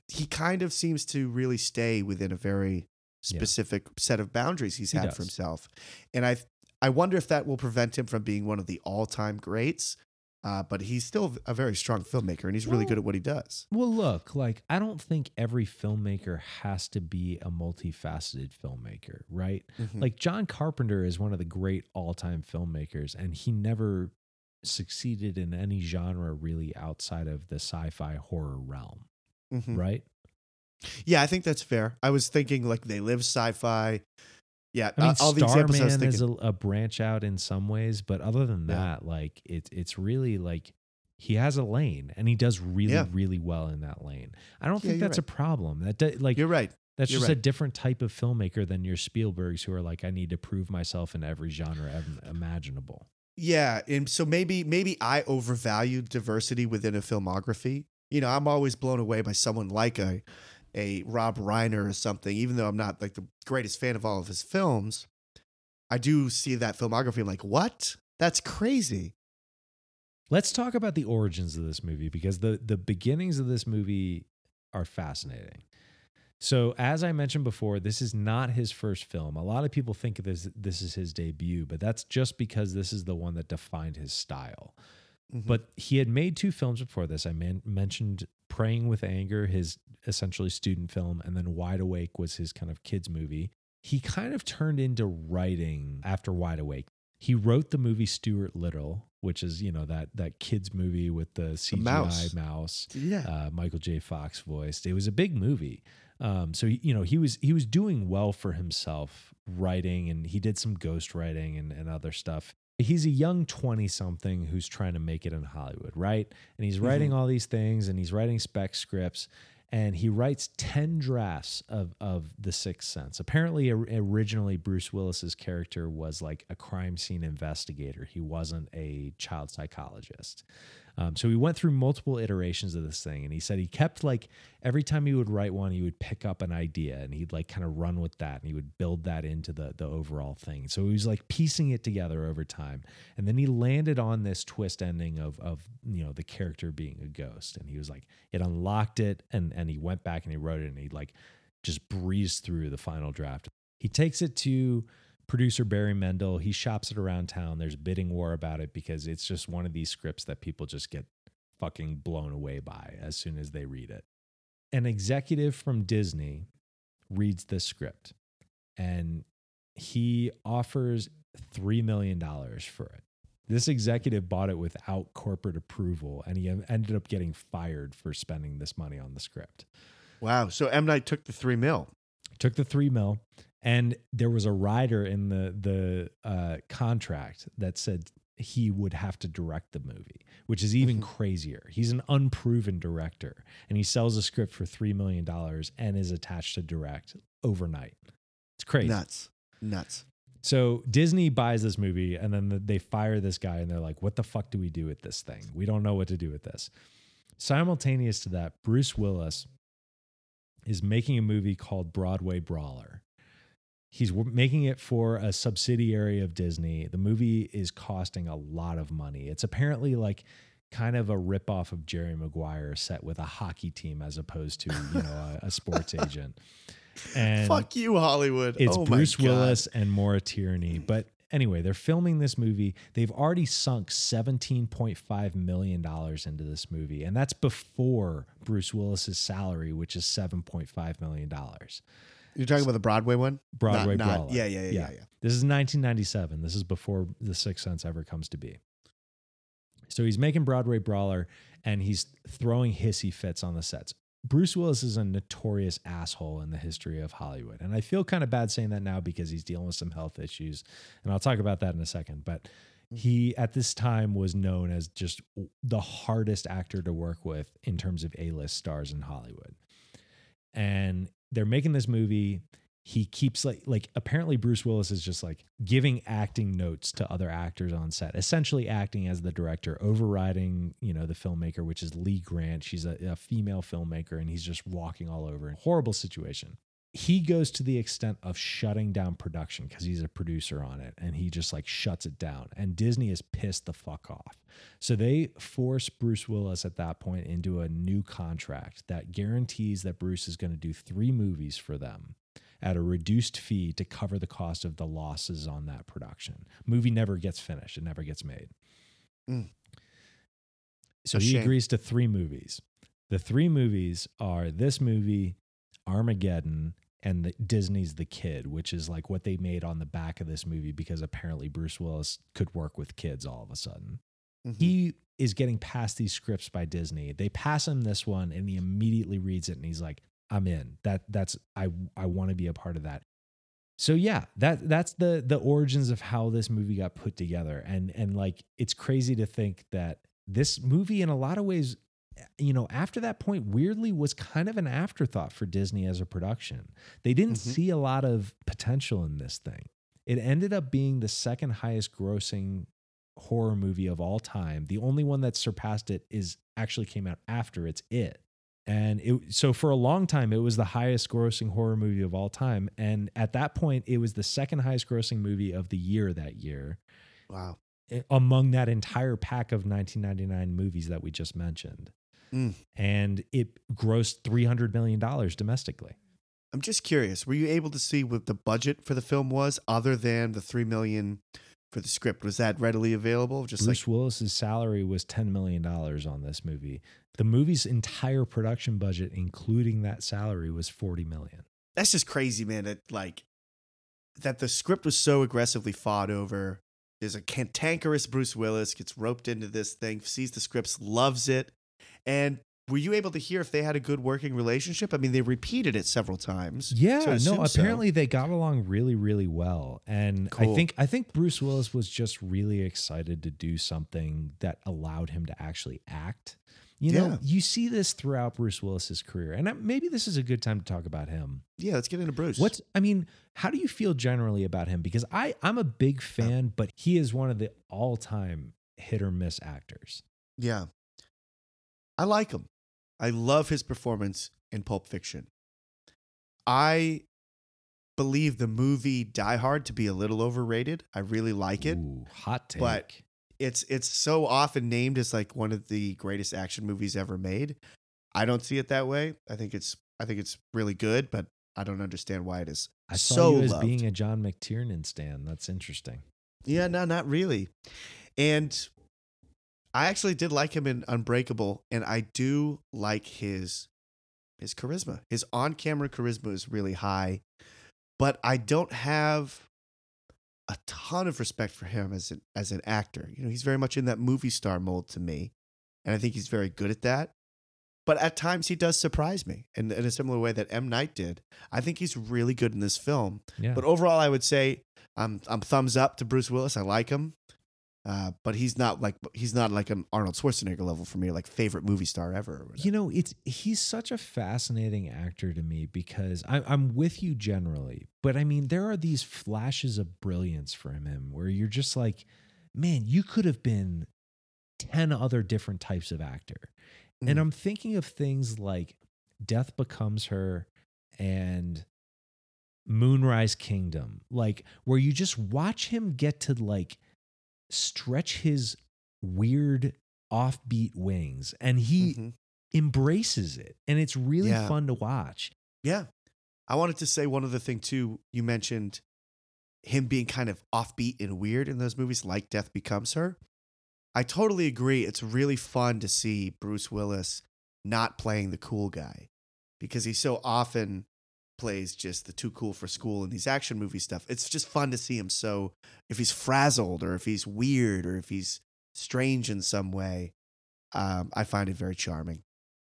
he kind of seems to really stay within a very specific set of boundaries he had for himself. And I wonder if that will prevent him from being one of the all-time greats. But he's still a very strong filmmaker, and he's really good at what he does. Well, look, like I don't think every filmmaker has to be a multifaceted filmmaker, right? Mm-hmm. Like John Carpenter is one of the great all-time filmmakers, and he never succeeded in any genre really outside of the sci-fi horror realm, mm-hmm. right? Yeah, I think that's fair. I was thinking like They Live sci-fi. Yeah, I mean, all these examples. Starman is a branch out in some ways, but other than that, like it's really like he has a lane and he does really, really well in that lane. I don't think that's a problem. You're right. That's just a different type of filmmaker than your Spielbergs, who are like, I need to prove myself in every genre imaginable. Yeah, and so maybe I overvalued diversity within a filmography. You know, I'm always blown away by someone like a Rob Reiner or something, even though I'm not like the greatest fan of all of his films. I do see that filmography. I'm like, what? That's crazy. Let's talk about the origins of this movie, because the beginnings of this movie are fascinating. So as I mentioned before, this is not his first film. A lot of people think this is his debut, but that's just because this is the one that defined his style. Mm-hmm. But he had made two films before this. I mentioned Praying with Anger, his essentially student film, and then Wide Awake was his kind of kids movie. He kind of turned into writing after Wide Awake. He wrote the movie Stuart Little, which is, you know, that kids movie with the CGI mouse. Yeah. Michael J. Fox voiced. It was a big movie. So he was doing well for himself writing, and he did some ghostwriting and other stuff. He's a young 20-something who's trying to make it in Hollywood, right? And he's writing all these things, and he's writing spec scripts, and he writes 10 drafts of The Sixth Sense. Apparently, originally, Bruce Willis's character was like a crime scene investigator. He wasn't a child psychologist. So he went through multiple iterations of this thing, and he said he kept like every time he would write one, he would pick up an idea and he'd like kind of run with that, and he would build that into the overall thing. So he was like piecing it together over time, and then he landed on this twist ending of you know, the character being a ghost, and he was like, it unlocked it, and he went back and he wrote it, and he like just breezed through the final draft. He takes it to producer Barry Mendel. He shops it around town. There's a bidding war about it because it's just one of these scripts that people just get fucking blown away by as soon as they read it. An executive from Disney reads this script, and he offers $3 million for it. This executive bought it without corporate approval, and he ended up getting fired for spending this money on the script. Wow. So M. Night took the $3 million. Took the $3 million. And there was a rider in the contract that said he would have to direct the movie, which is even crazier. He's an unproven director, and he sells a script for $3 million and is attached to direct overnight. It's crazy. Nuts. So Disney buys this movie, and then they fire this guy, and they're like, what the fuck do we do with this thing? We don't know what to do with this. Simultaneous to that, Bruce Willis is making a movie called Broadway Brawler. He's making it for a subsidiary of Disney. The movie is costing a lot of money. It's apparently like kind of a ripoff of Jerry Maguire set with a hockey team as opposed to, you know, a sports agent. And fuck you, Hollywood. It's Bruce Willis and Maura Tierney. But anyway, they're filming this movie. They've already sunk $17.5 million into this movie. And that's before Bruce Willis's salary, which is $7.5 million. You're talking about the Broadway one? Broadway Brawler. Yeah. This is 1997. This is before The Sixth Sense ever comes to be. So he's making Broadway Brawler, and he's throwing hissy fits on the sets. Bruce Willis is a notorious asshole in the history of Hollywood. And I feel kind of bad saying that now because he's dealing with some health issues. And I'll talk about that in a second. But he, at this time, was known as just the hardest actor to work with in terms of A-list stars in Hollywood. And they're making this movie. He keeps like apparently Bruce Willis is just like giving acting notes to other actors on set, essentially acting as the director, overriding, you know, the filmmaker, which is Lee Grant. She's a female filmmaker, and he's just walking all over. Horrible situation. He goes to the extent of shutting down production because he's a producer on it, and he just like shuts it down. And Disney is pissed the fuck off. So they force Bruce Willis at that point into a new contract that guarantees that Bruce is going to do 3 movies for them at a reduced fee to cover the cost of the losses on that production. Movie never gets finished. It never gets made. So he agrees to 3 movies. The 3 movies are this movie, Armageddon, and Disney's The Kid, which is like what they made on the back of this movie because apparently Bruce Willis could work with kids all of a sudden. Mm-hmm. He is getting passed these scripts by Disney. They pass him this one, and he immediately reads it, and he's like, I'm in. I want to be a part of that. So yeah, that's the origins of how this movie got put together. And like, it's crazy to think that this movie in a lot of ways, you know, after that point, weirdly was kind of an afterthought for Disney as a production. They didn't see a lot of potential in this thing. It ended up being the second highest grossing horror movie of all time. The only one that surpassed it is actually came out after It. And so for a long time, it was the highest grossing horror movie of all time. And at that point, it was the second highest grossing movie of the year that year. Wow. Among that entire pack of 1999 movies that we just mentioned. And it grossed $300 million domestically. I'm just curious, were you able to see what the budget for the film was other than the $3 million for the script? Was that readily available? Just Bruce Willis's salary was $10 million on this movie. The movie's entire production budget, including that salary, was $40 million. That's just crazy, man. That the script was so aggressively fought over. There's a cantankerous Bruce Willis, gets roped into this thing, sees the scripts, loves it. And were you able to hear if they had a good working relationship? I mean, they repeated it several times. Yeah, so no, apparently they got along really, really well. And cool. I think Bruce Willis was just really excited to do something that allowed him to actually act. You know, you see this throughout Bruce Willis's career, and maybe this is a good time to talk about him. Yeah, let's get into Bruce. How do you feel generally about him? Because I'm a big fan, but he is one of the all-time hit or miss actors. Yeah, I like him. I love his performance in Pulp Fiction. I believe the movie Die Hard to be a little overrated. I really like it. Ooh, hot take. But it's so often named as like one of the greatest action movies ever made. I don't see it that way. I think it's really good, but I don't understand why it is. I saw so you as loved. Being a John McTiernan stan. That's interesting. Yeah, no, not really. And I actually did like him in Unbreakable, and I do like his charisma. His on-camera charisma is really high, but I don't have a ton of respect for him as an actor. You know, he's very much in that movie star mold to me, and I think he's very good at that. But at times he does surprise me in a similar way that M. Night did. I think he's really good in this film. Yeah. But overall, I would say I'm thumbs up to Bruce Willis. I like him. But he's not like an Arnold Schwarzenegger level for me, like favorite movie star ever. You know, he's such a fascinating actor to me because I'm with you generally, but I mean, there are these flashes of brilliance from him where you're just like, man, you could have been 10 other different types of actor. Mm-hmm. And I'm thinking of things like Death Becomes Her and Moonrise Kingdom, like where you just watch him get to like, stretch his weird offbeat wings, and he embraces it, and it's really fun to watch. Yeah. I wanted to say one other thing too. You mentioned him being kind of offbeat and weird in those movies, like Death Becomes Her. I totally agree. It's really fun to see Bruce Willis not playing the cool guy, because he so often plays just the too cool for school in these action movie stuff. It's just fun to see him. So if he's frazzled or if he's weird or if he's strange in some way, I find it very charming.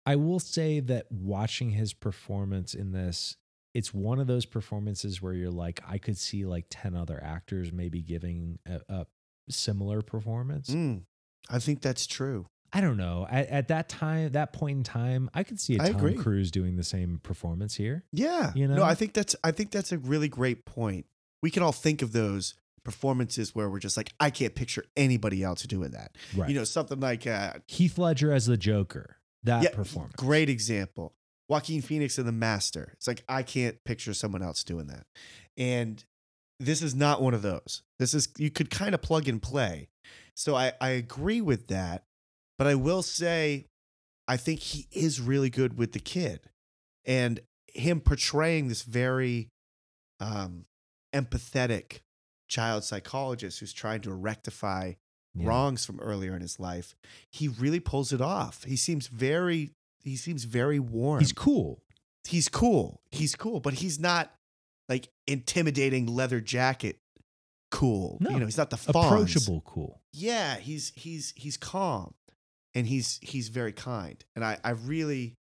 I will say that watching his performance in this, it's one of those performances where you're like, I could see like 10 other actors maybe giving a similar performance. I think that's true. I don't know. At that time, that point in time, I could see a Tom Cruise doing the same performance here. Yeah. You know? No, I think that's a really great point. We can all think of those performances where we're just like, I can't picture anybody else doing that. Right. You know, something like Heath Ledger as the Joker. That performance. Great example. Joaquin Phoenix in The Master. It's like, I can't picture someone else doing that. And this is not one of those. This is, you could kind of plug and play. So I agree with that. But I will say, I think he is really good with the kid, and him portraying this very empathetic child psychologist who's trying to rectify wrongs from earlier in his life. He really pulls it off. He seems very warm. He's cool, but he's not like intimidating leather jacket cool. No, you know, he's not the Fonz. Approachable cool. Yeah, he's calm. And he's very kind. And I really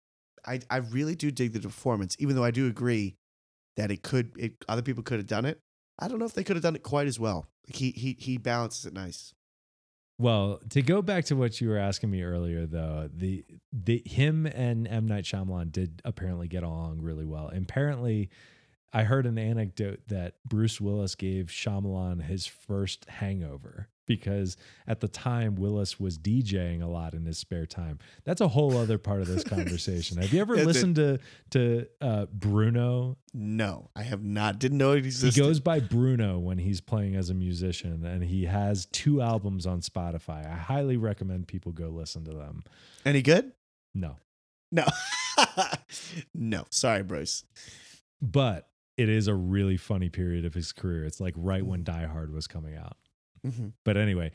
do dig the performance, even though I do agree that other people could have done it. I don't know if they could have done it quite as well. He balances it nice. Well, to go back to what you were asking me earlier, though, the him and M. Night Shyamalan did apparently get along really well. And apparently, I heard an anecdote that Bruce Willis gave Shyamalan his first hangover, because at the time Willis was DJing a lot in his spare time. That's a whole other part of this conversation. Have you ever listened to Bruno? No, I have not. Didn't know it existed. He goes by Bruno when he's playing as a musician, and he has 2 albums on Spotify. I highly recommend people go listen to them. Any good? No. No, sorry, Bruce. But it is a really funny period of his career. It's like right when Die Hard was coming out. Mm-hmm. But anyway,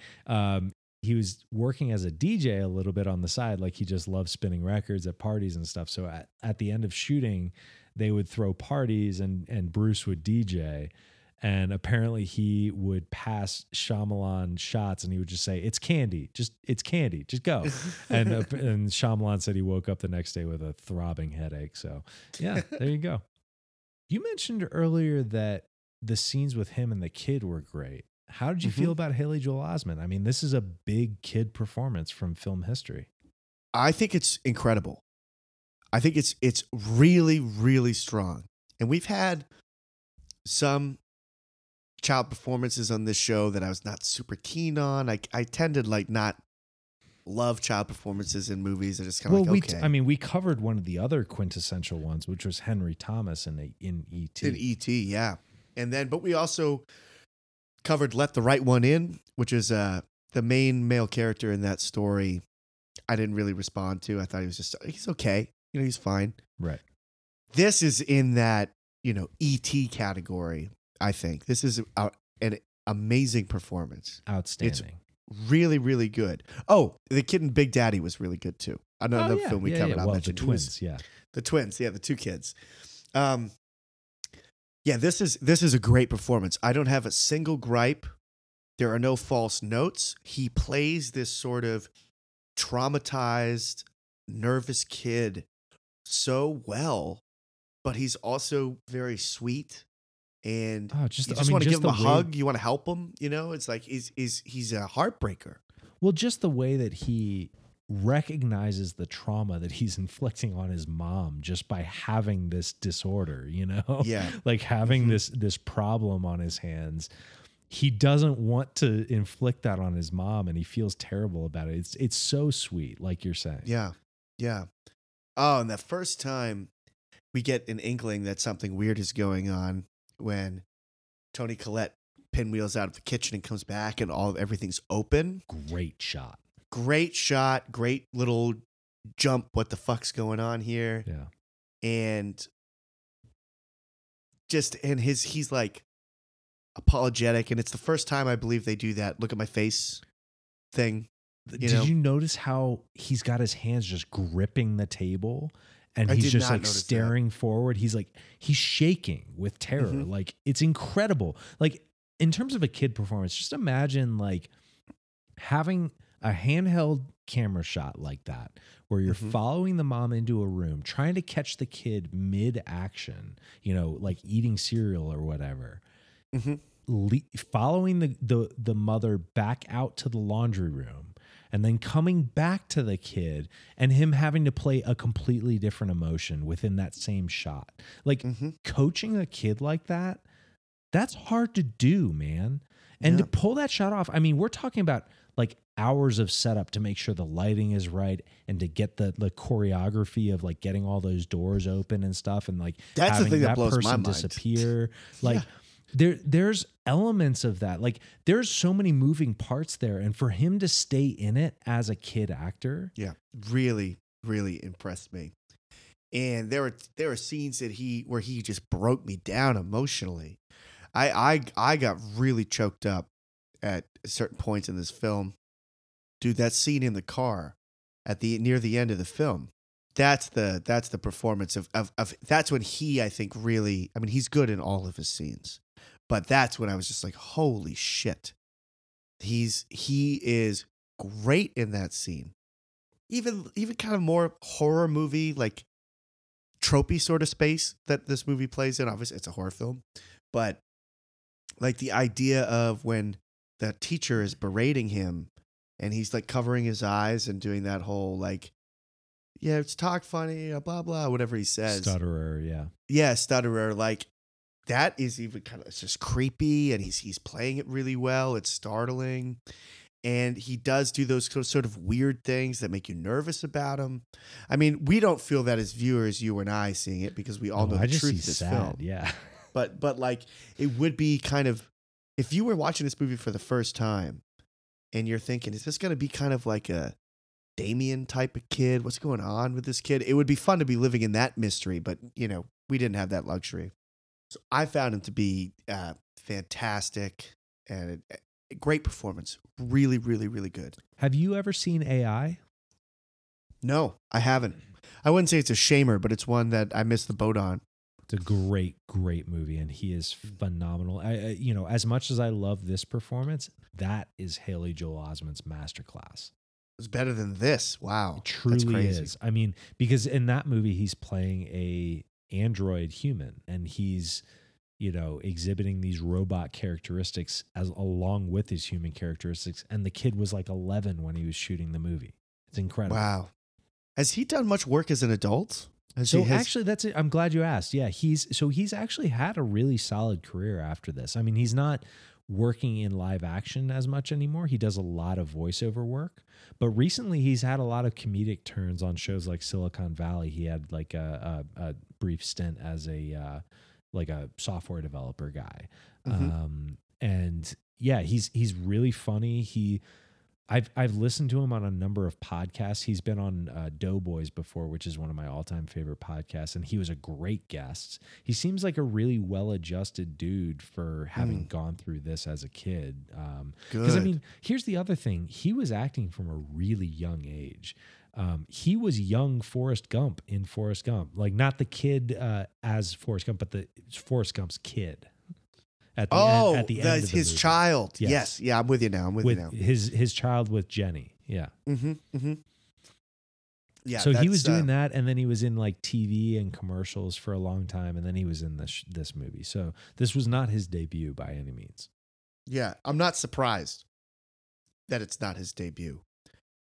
he was working as a DJ a little bit on the side. Like, he just loved spinning records at parties and stuff. So at the end of shooting, they would throw parties and Bruce would DJ. And apparently he would pass Shyamalan shots and he would just say, "It's candy. It's candy. Just go." And Shyamalan said he woke up the next day with a throbbing headache. So yeah, there you go. You mentioned earlier that the scenes with him and the kid were great. How did you feel about Haley Joel Osment? I mean, this is a big kid performance from film history. I think it's incredible. I think it's really, really strong. And we've had some child performances on this show that I was not super keen on. I tend to like not love child performances in movies. I just kind of okay. I mean, we covered one of the other quintessential ones, which was Henry Thomas in E.T. In E.T., yeah. And then, but we also covered Let the Right One In, which is the main male character in that story. I didn't really respond to. I thought he was just, he's okay. You know, he's fine. Right. This is in that, you know, ET category, I think. This is an amazing performance. Outstanding. It's really, really good. Oh, the kid in Big Daddy was really good too. Another film we covered. Yeah. Well, the twins, The twins, the 2 kids. Yeah, this is a great performance. I don't have a single gripe. There are no false notes. He plays this sort of traumatized, nervous kid so well, but he's also very sweet. And you just want to give him a hug. You want to help him. You know, it's like he's a heartbreaker. Well, just the way that he recognizes the trauma that he's inflicting on his mom just by having this disorder, you know? Yeah. Like having this problem on his hands. He doesn't want to inflict that on his mom, and he feels terrible about it. It's so sweet, like you're saying. Yeah. Yeah. Oh, and the first time we get an inkling that something weird is going on when Toni Collette pinwheels out of the kitchen and comes back and everything's open. Great shot. Great shot, great little jump. What the fuck's going on here? Yeah, and just he's like apologetic, and it's the first time I believe they do that. Look at my face thing. You notice how he's got his hands just gripping the table, and he's just like staring forward. He's shaking with terror. Mm-hmm. Like, it's incredible. Like, in terms of a kid performance, just imagine like having a handheld camera shot like that, where you're mm-hmm. following the mom into a room, trying to catch the kid mid-action, like eating cereal or whatever, mm-hmm. Following the mother back out to the laundry room, and then coming back to the kid and him having to play a completely different emotion within that same shot. Like, mm-hmm. coaching a kid like that, that's hard to do, man. And to pull that shot off, I mean, we're talking about like hours of setup to make sure the lighting is right and to get the choreography of like getting all those doors open and stuff, and like that's having the thing that blows person my mind. Disappear. Like there's elements of that. Like, there's so many moving parts there, and for him to stay in it as a kid actor, really, really impressed me. And there were scenes that he just broke me down emotionally. I got really choked up at certain points in this film. Dude, that scene in the car at the near the end of the film, that's the performance of that's when I think really, I mean, he's good in all of his scenes, but that's when I was just like, holy shit. He is great in that scene. Even kind of more horror movie, like tropey sort of space that this movie plays in. Obviously it's a horror film, but like the idea of when the teacher is berating him and he's like covering his eyes and doing that whole like, yeah, it's talk funny, blah, blah, whatever he says. Stutterer, yeah. Yeah, stutterer. Like, that is even kind of, it's just creepy, and he's playing it really well. It's startling. And he does do those sort of weird things that make you nervous about him. I mean, we don't feel that as viewers, you and I seeing it, because we all know the truth of this film. Yeah. But like, it would be kind of, if you were watching this movie for the first time and you're thinking, is this going to be kind of like a Damien type of kid? What's going on with this kid? It would be fun to be living in that mystery, but, we didn't have that luxury. So I found him to be fantastic, and a great performance. Really, really, really good. Have you ever seen AI? No, I haven't. I wouldn't say it's a shamer, but it's one that I missed the boat on. It's a great, great movie, and he is phenomenal. I as much as I love this performance, that is Haley Joel Osment's masterclass. It's better than this. Wow, it truly is. I mean, because in that movie, he's playing a android human, and he's exhibiting these robot characteristics along with his human characteristics. And the kid was like 11 when he was shooting the movie. It's incredible. Wow, has he done much work as an adult? So actually, that's it. I'm glad you asked. Yeah, he's actually had a really solid career after this. I mean, he's not working in live action as much anymore. He does a lot of voiceover work, but recently he's had a lot of comedic turns on shows like Silicon Valley. He had like a brief stint as a software developer guy, mm-hmm. And yeah, he's really funny. I've listened to him on a number of podcasts. He's been on Doughboys before, which is one of my all-time favorite podcasts, and he was a great guest. He seems like a really well-adjusted dude for having gone through this as a kid. Because, I mean, here's the other thing. He was acting from a really young age. He was young Forrest Gump in Forrest Gump. Like, not the kid as Forrest Gump, but Forrest Gump's kid. At the end of his movie. Child. Yes. Yeah, I'm with you now. His child with Jenny. Yeah. Mm-hmm. Mm-hmm. Yeah. So he was doing that, and then he was in like TV and commercials for a long time, and then he was in this movie. So this was not his debut by any means. Yeah, I'm not surprised that it's not his debut,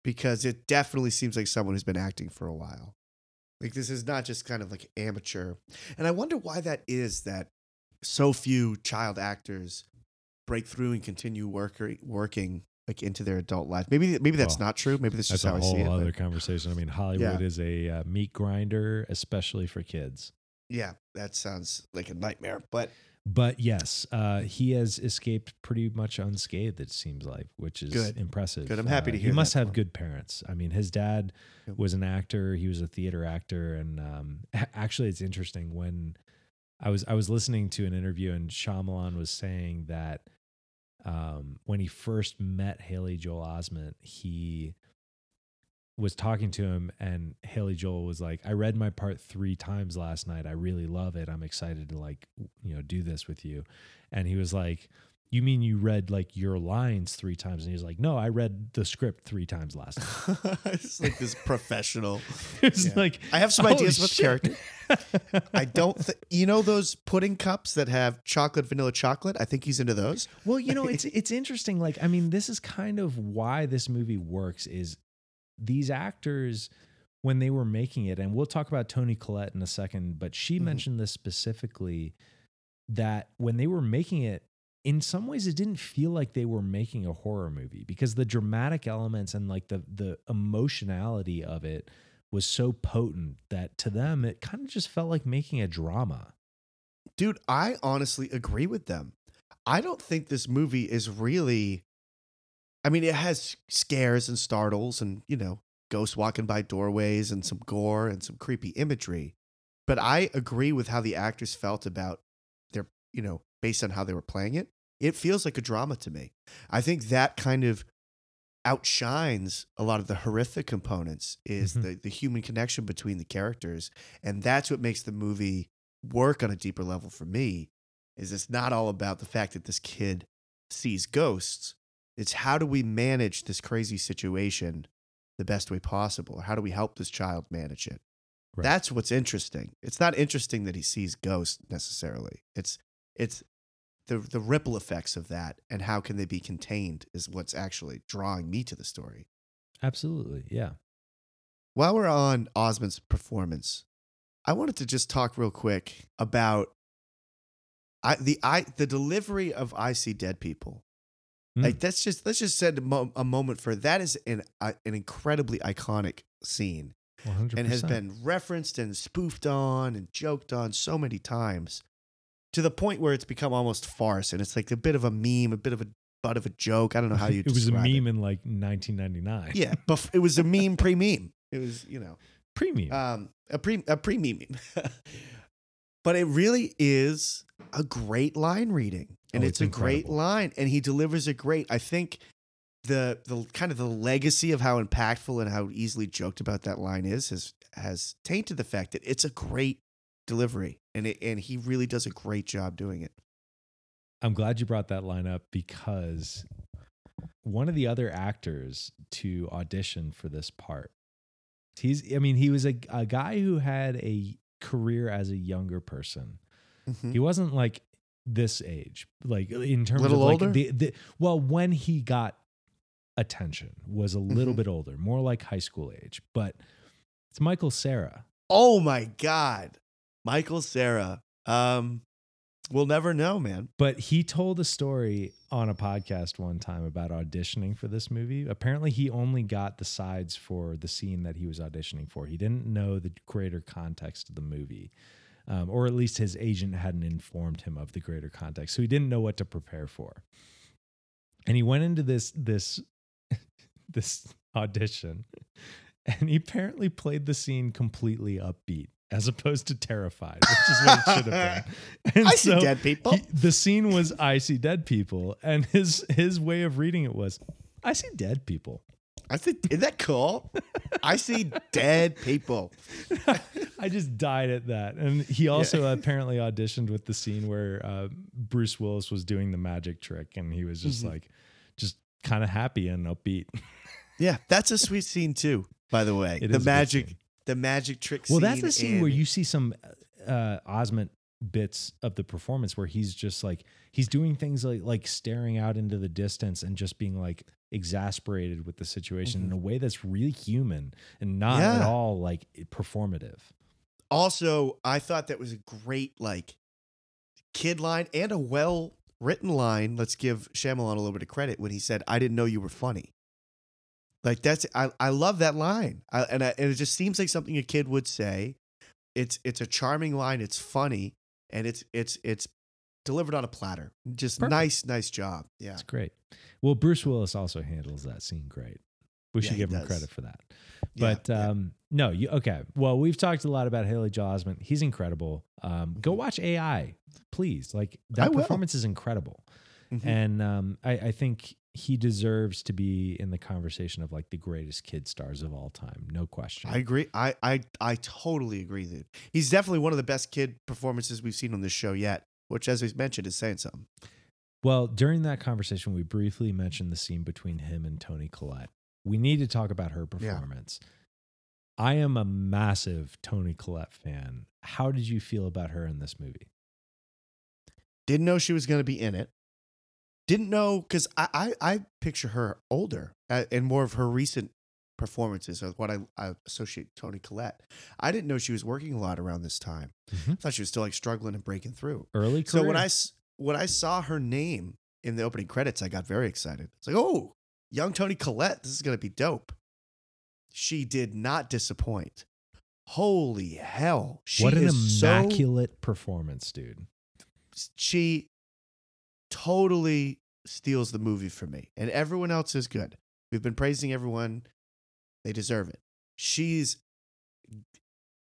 because it definitely seems like someone who's been acting for a while. Like, this is not just kind of like amateur. And I wonder why that is that so few child actors break through and continue working like into their adult life. Maybe that's not true. Maybe this is just how I see it. That's a whole other conversation. I mean, Hollywood is a meat grinder, especially for kids. Yeah, that sounds like a nightmare. But But yes, he has escaped pretty much unscathed, it seems like, which is good. Impressive. Good. I'm happy to hear that. He must have good parents. I mean, his dad was an actor. He was a theater actor. And actually, it's interesting. When I was listening to an interview, and Shyamalan was saying that when he first met Haley Joel Osment, he was talking to him, and Haley Joel was like, I read my part 3 times last night. I really love it. I'm excited to, like, you know, do this with you. And he was like, you mean you read like your lines 3 times? And he's like, no, I read the script 3 times last night. It's like this professional. It's like, I have some ideas about the character. I don't think, you know, those pudding cups that have chocolate, vanilla chocolate. I think he's into those. Well, you know, it's interesting. Like, I mean, this is kind of why this movie works is, these actors, when they were making it, and we'll talk about Toni Collette in a second, but she mentioned this specifically, that when they were making it, in some ways it didn't feel like they were making a horror movie, because the dramatic elements and like the emotionality of it was so potent that to them it kind of just felt like making a drama. Dude, I honestly agree with them. I don't think this movie is really... I mean, it has scares and startles and, you know, ghosts walking by doorways and some gore and some creepy imagery. But I agree with how the actors felt about their, you know, based on how they were playing it. It feels like a drama to me. I think that kind of outshines a lot of the horrific components, is the human connection between the characters. And that's what makes the movie work on a deeper level for me, is it's not all about the fact that this kid sees ghosts. It's how do we manage this crazy situation the best way possible? How do we help this child manage it? Right. That's what's interesting. It's not interesting that he sees ghosts necessarily. It's the ripple effects of that, and how can they be contained, is what's actually drawing me to the story. Absolutely, yeah. While we're on Osment's performance, I wanted to just talk real quick about the delivery of "I See Dead People." Like, let's just set a moment for that. Is an incredibly iconic scene, 100%. And has been referenced and spoofed on and joked on so many times, to the point where it's become almost farce, and it's like a bit of a meme, a bit of a butt of a joke. I don't know how you describe it. It was a meme in like 1999. Yeah, but it was a meme pre-meme. It was, you know, pre-meme, a pre-meme. But it really is a great line reading. And it's a incredible. Great line, and he delivers it great. I think the kind of the legacy of how impactful and how easily joked about that line is has tainted the fact that it's a great delivery, and he really does a great job doing it. I'm glad you brought that line up, because one of the other actors to audition for this part, he was a guy who had a career as a younger person. He wasn't like this age, like in terms of like older? When he got attention was a little bit older, more like high school age, but it's Michael Cera. Oh my God. Michael Cera. We'll never know, man. But he told a story on a podcast one time about auditioning for this movie. Apparently he only got the sides for the scene that he was auditioning for. He didn't know the greater context of the movie. Or at least his agent hadn't informed him of the greater context, so he didn't know what to prepare for. And he went into this audition, and he apparently played the scene completely upbeat, as opposed to terrified, which is what it should have been. And see dead people. The scene was "I see dead people," and his way of reading it was, "I see dead people." I think, isn't that cool? I see dead people. I just died at that. And he also apparently auditioned with the scene where Bruce Willis was doing the magic trick, and he was just like, just kind of happy and upbeat. Yeah, that's a sweet scene too, by the way. The magic trick scene. Well, that's the scene where you see some Osment bits of the performance where he's just like, he's doing things like staring out into the distance and just being like, exasperated with the situation in a way that's really human and not at all like performative. Also, I thought that was a great like kid line and a well-written line. Let's give Shyamalan a little bit of credit when he said, "I didn't know you were funny." Like I love that line. And it just seems like something a kid would say. It's a charming line. It's funny, and it's delivered on a platter. Just perfect. Nice job. Yeah. It's great. Well, Bruce Willis also handles that scene great. We should give him credit for that. But okay. Well, we've talked a lot about Haley Joel Osment. He's incredible. Go watch AI, please. Like that performance is incredible. Mm-hmm. And I think he deserves to be in the conversation of like the greatest kid stars of all time. No question. I agree. I totally agree, dude. He's definitely one of the best kid performances we've seen on this show yet, which as we've mentioned is saying something. Well, during that conversation, we briefly mentioned the scene between him and Toni Collette. We need to talk about her performance. Yeah. I am a massive Toni Collette fan. How did you feel about her in this movie? Didn't know she was going to be in it. Didn't know because I picture her older and more of her recent performances are what I associate Toni Collette. I didn't know she was working a lot around this time. Mm-hmm. I thought she was still like struggling and breaking through. Early career. So when I saw her name in the opening credits, I got very excited. It's like, oh, young Toni Collette, this is going to be dope. She did not disappoint. Holy hell. What an immaculate performance, dude. She totally steals the movie for me. And everyone else is good. We've been praising everyone. They deserve it. She's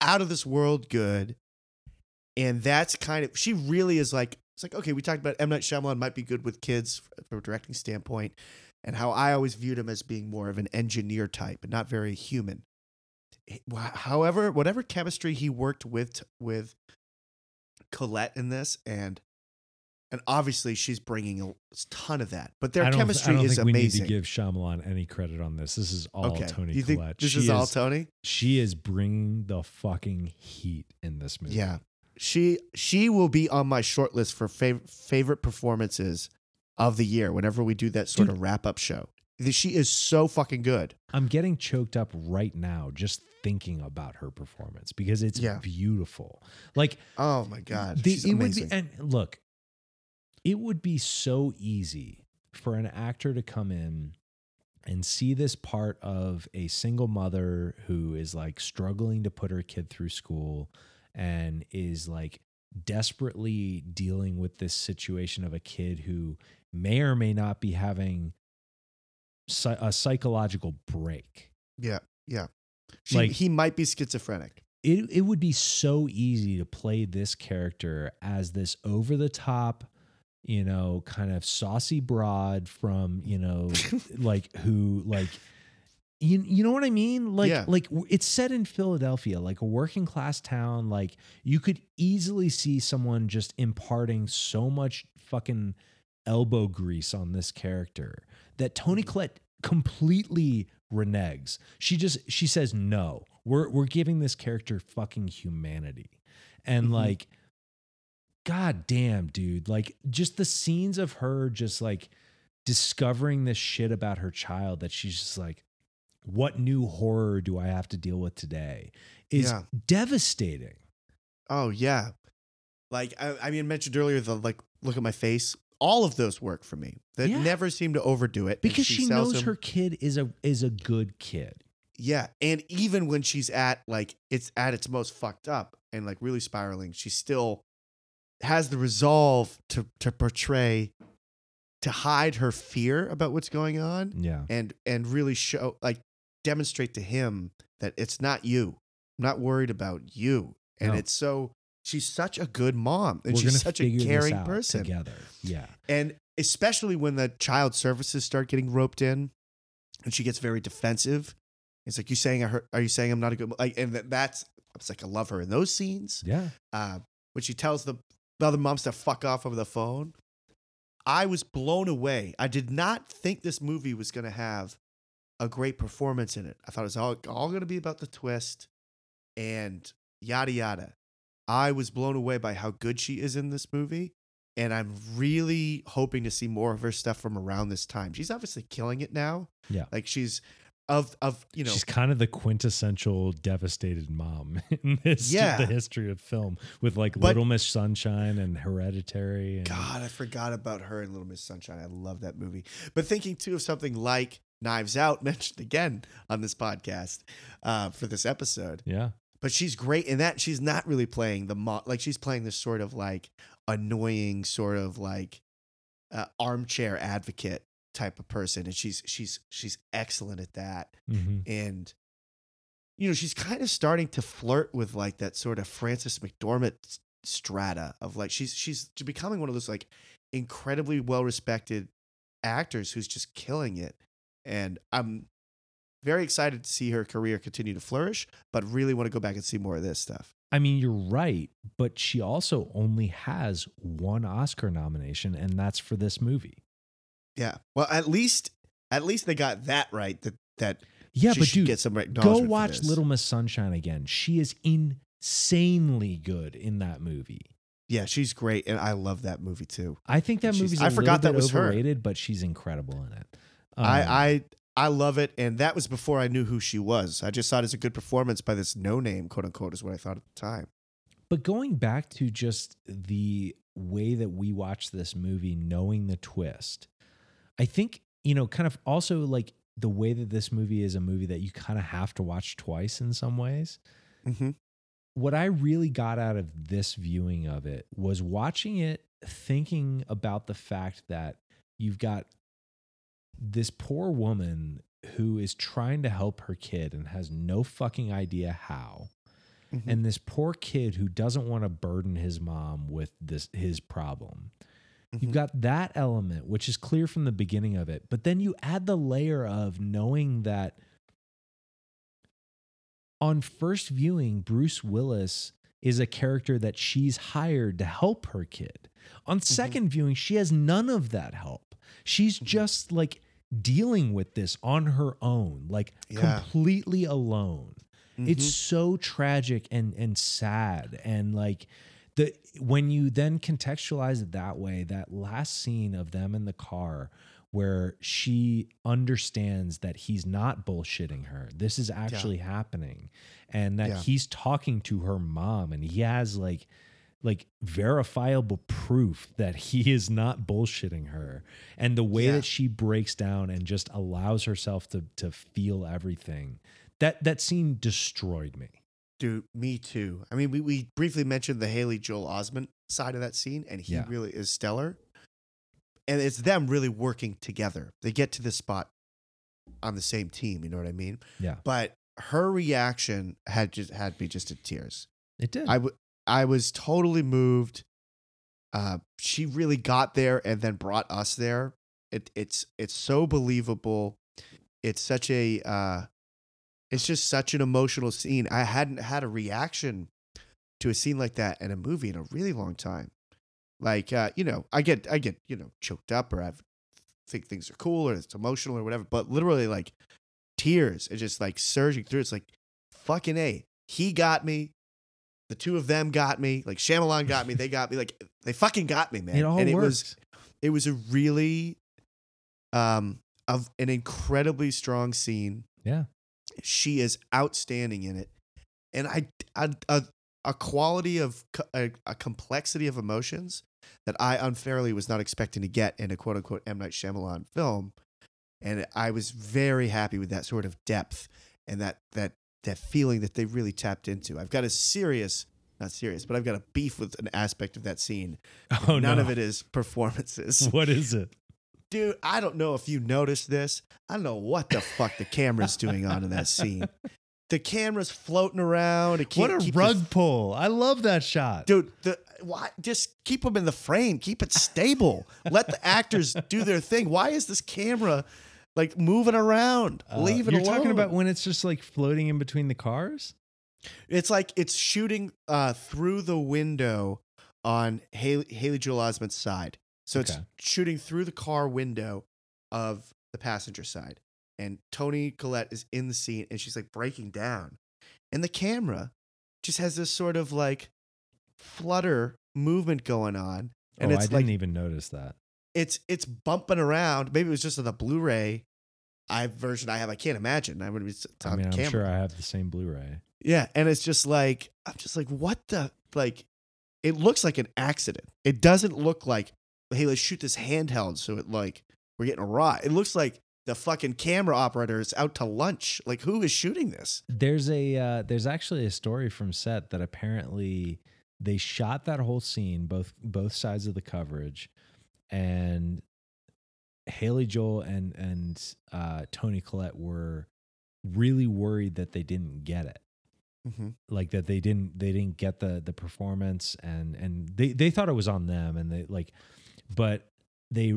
out of this world good. And that's kind of, she really is like, it's like, okay, we talked about M. Night Shyamalan might be good with kids from a directing standpoint. And how I always viewed him as being more of an engineer type and not very human. However, whatever chemistry he worked with Collette in this, and obviously she's bringing a ton of that. But their chemistry is amazing. I don't think we need to give Shyamalan any credit on this. This is all Toni Collette. This is all Toni? She is bringing the fucking heat in this movie. Yeah, she will be on my short list for favorite performances of the year, whenever we do that sort of wrap-up show. She is so fucking good. I'm getting choked up right now just thinking about her performance because it's beautiful. Like, oh my God, she's amazing. It would be so easy for an actor to come in and see this part of a single mother who is like struggling to put her kid through school and is like desperately dealing with this situation of a kid who may or may not be having a psychological break. Yeah, yeah. He might be schizophrenic. It would be so easy to play this character as this over-the-top, you know, kind of saucy broad from, you know, like who, like, you know what I mean? Like, yeah. Like it's set in Philadelphia, like a working class town. Like you could easily see someone just imparting so much fucking elbow grease on this character that Toni Collette completely reneges. She says, no, we're giving this character fucking humanity. And mm-hmm. like, God damn, dude, like just the scenes of her just like discovering this shit about her child that she's just like, what new horror do I have to deal with today is devastating. Oh yeah. Like, I mentioned earlier, the like, look at my face. All of those work for me. That never seem to overdo it. Because she knows her kid is a good kid. Yeah. And even when she's at like, it's at its most fucked up and like really spiraling, she still has the resolve to portray, to hide her fear about what's going on. Yeah. And really show, like, demonstrate to him that it's not you. I'm not worried about you. And it's so, she's such a good mom and she's such a caring person. Together. Yeah. And especially when the child services start getting roped in and she gets very defensive. It's like, are you saying I'm not a good, like, and it's like, I love her in those scenes. Yeah. When she tells the other moms to fuck off over the phone. I was blown away. I did not think this movie was going to have a great performance in it. I thought it was all going to be about the twist and yada, yada. I was blown away by how good she is in this movie. And I'm really hoping to see more of her stuff from around this time. She's obviously killing it now. Yeah. Like she's you know. She's kind of the quintessential devastated mom in this, the history of film with like Little Miss Sunshine and Hereditary. And God, I forgot about her in Little Miss Sunshine. I love that movie. But thinking too of something like Knives Out, mentioned again on this podcast for this episode. Yeah. But she's great in that. She's not really playing the mom. Like she's playing this sort of like, annoying sort of like armchair advocate type of person, and she's excellent at that. Mm-hmm. And you know, she's kind of starting to flirt with like that sort of Frances McDormand strata of like she's becoming one of those like incredibly well respected actors who's just killing it. And I'm very excited to see her career continue to flourish, but really want to go back and see more of this stuff. I mean, you're right, but she also only has one Oscar nomination, and that's for this movie. Yeah. Well, at least they got that right. Yeah, she but dude, get some go watch Little Miss Sunshine again. She is insanely good in that movie. Yeah, she's great, and I love that movie too. I think that movie's a little bit overrated, but she's incredible in it. I love it, and that was before I knew who she was. I just saw it as a good performance by this no-name, quote-unquote, is what I thought at the time. But going back to just the way that we watched this movie, knowing the twist, I think, you know, kind of also like the way that this movie is a movie that you kind of have to watch twice in some ways. Mm-hmm. What I really got out of this viewing of it was watching it thinking about the fact that you've got this poor woman who is trying to help her kid and has no fucking idea how. Mm-hmm. And this poor kid who doesn't want to burden his mom with his problem. Mm-hmm. You've got that element, which is clear from the beginning of it. But then you add the layer of knowing that on first viewing, Bruce Willis is a character that she's hired to help her kid. On second viewing, she has none of that help. She's just like dealing with this on her own, like completely alone. Mm-hmm. It's so tragic and sad. And like when you then contextualize it that way, that last scene of them in the car where she understands that he's not bullshitting her. This is actually happening. And that he's talking to her mom, and he has like verifiable proof that he is not bullshitting her. And the way that she breaks down and just allows herself to feel everything, that scene destroyed me. Dude, me too. I mean, we briefly mentioned the Haley Joel Osment side of that scene, and he really is stellar. And it's them really working together. They get to this spot on the same team, you know what I mean? Yeah. But her reaction had me just in tears. It did. I was totally moved. She really got there and then brought us there. It's so believable. It's such a it's just such an emotional scene. I hadn't had a reaction to a scene like that in a movie in a really long time. Like you know, I get you know choked up, or I think things are cool, or it's emotional, or whatever. But literally, like tears, it's just like surging through. It's like fucking A. He got me. The two of them got me. Like Shyamalan got me. They got me. Like they fucking got me, man. It all worked. It was a really, an incredibly strong scene. Yeah, she is outstanding in it, and a quality of a complexity of emotions that I unfairly was not expecting to get in a quote unquote M. Night Shyamalan film, and I was very happy with that sort of depth and that feeling that they really tapped into. I've got I've got a beef with an aspect of that scene. Oh, none of it is performances. What is it? Dude, I don't know if you noticed this. I don't know what the fuck the camera's doing on in that scene. The camera's floating around. What a rug pull. I love that shot. Dude, just keep them in the frame. Keep it stable. Let the actors do their thing. Why is this camera... like moving around, leave it alone. You're talking about when it's just like floating in between the cars? It's like it's shooting through the window on Haley Joel Osment's side. So it's shooting through the car window of the passenger side. And Toni Collette is in the scene, and she's like breaking down. And the camera just has this sort of like flutter movement going on. And I didn't even notice that. It's bumping around. Maybe it was just on the Blu-ray version I have. I can't imagine. I would be on camera. I'm sure I have the same Blu-ray. Yeah, and it's just like I'm just like, what the like? It looks like an accident. It doesn't look like, hey, let's shoot this handheld so it like we're getting a raw. It looks like the fucking camera operator is out to lunch. Like, who is shooting this? There's actually a story from set that apparently They shot that whole scene, both sides of the coverage, and Haley Joel and Toni Collette were really worried that they didn't get it. Mm-hmm. Like that they didn't get the performance, and they thought it was on them, and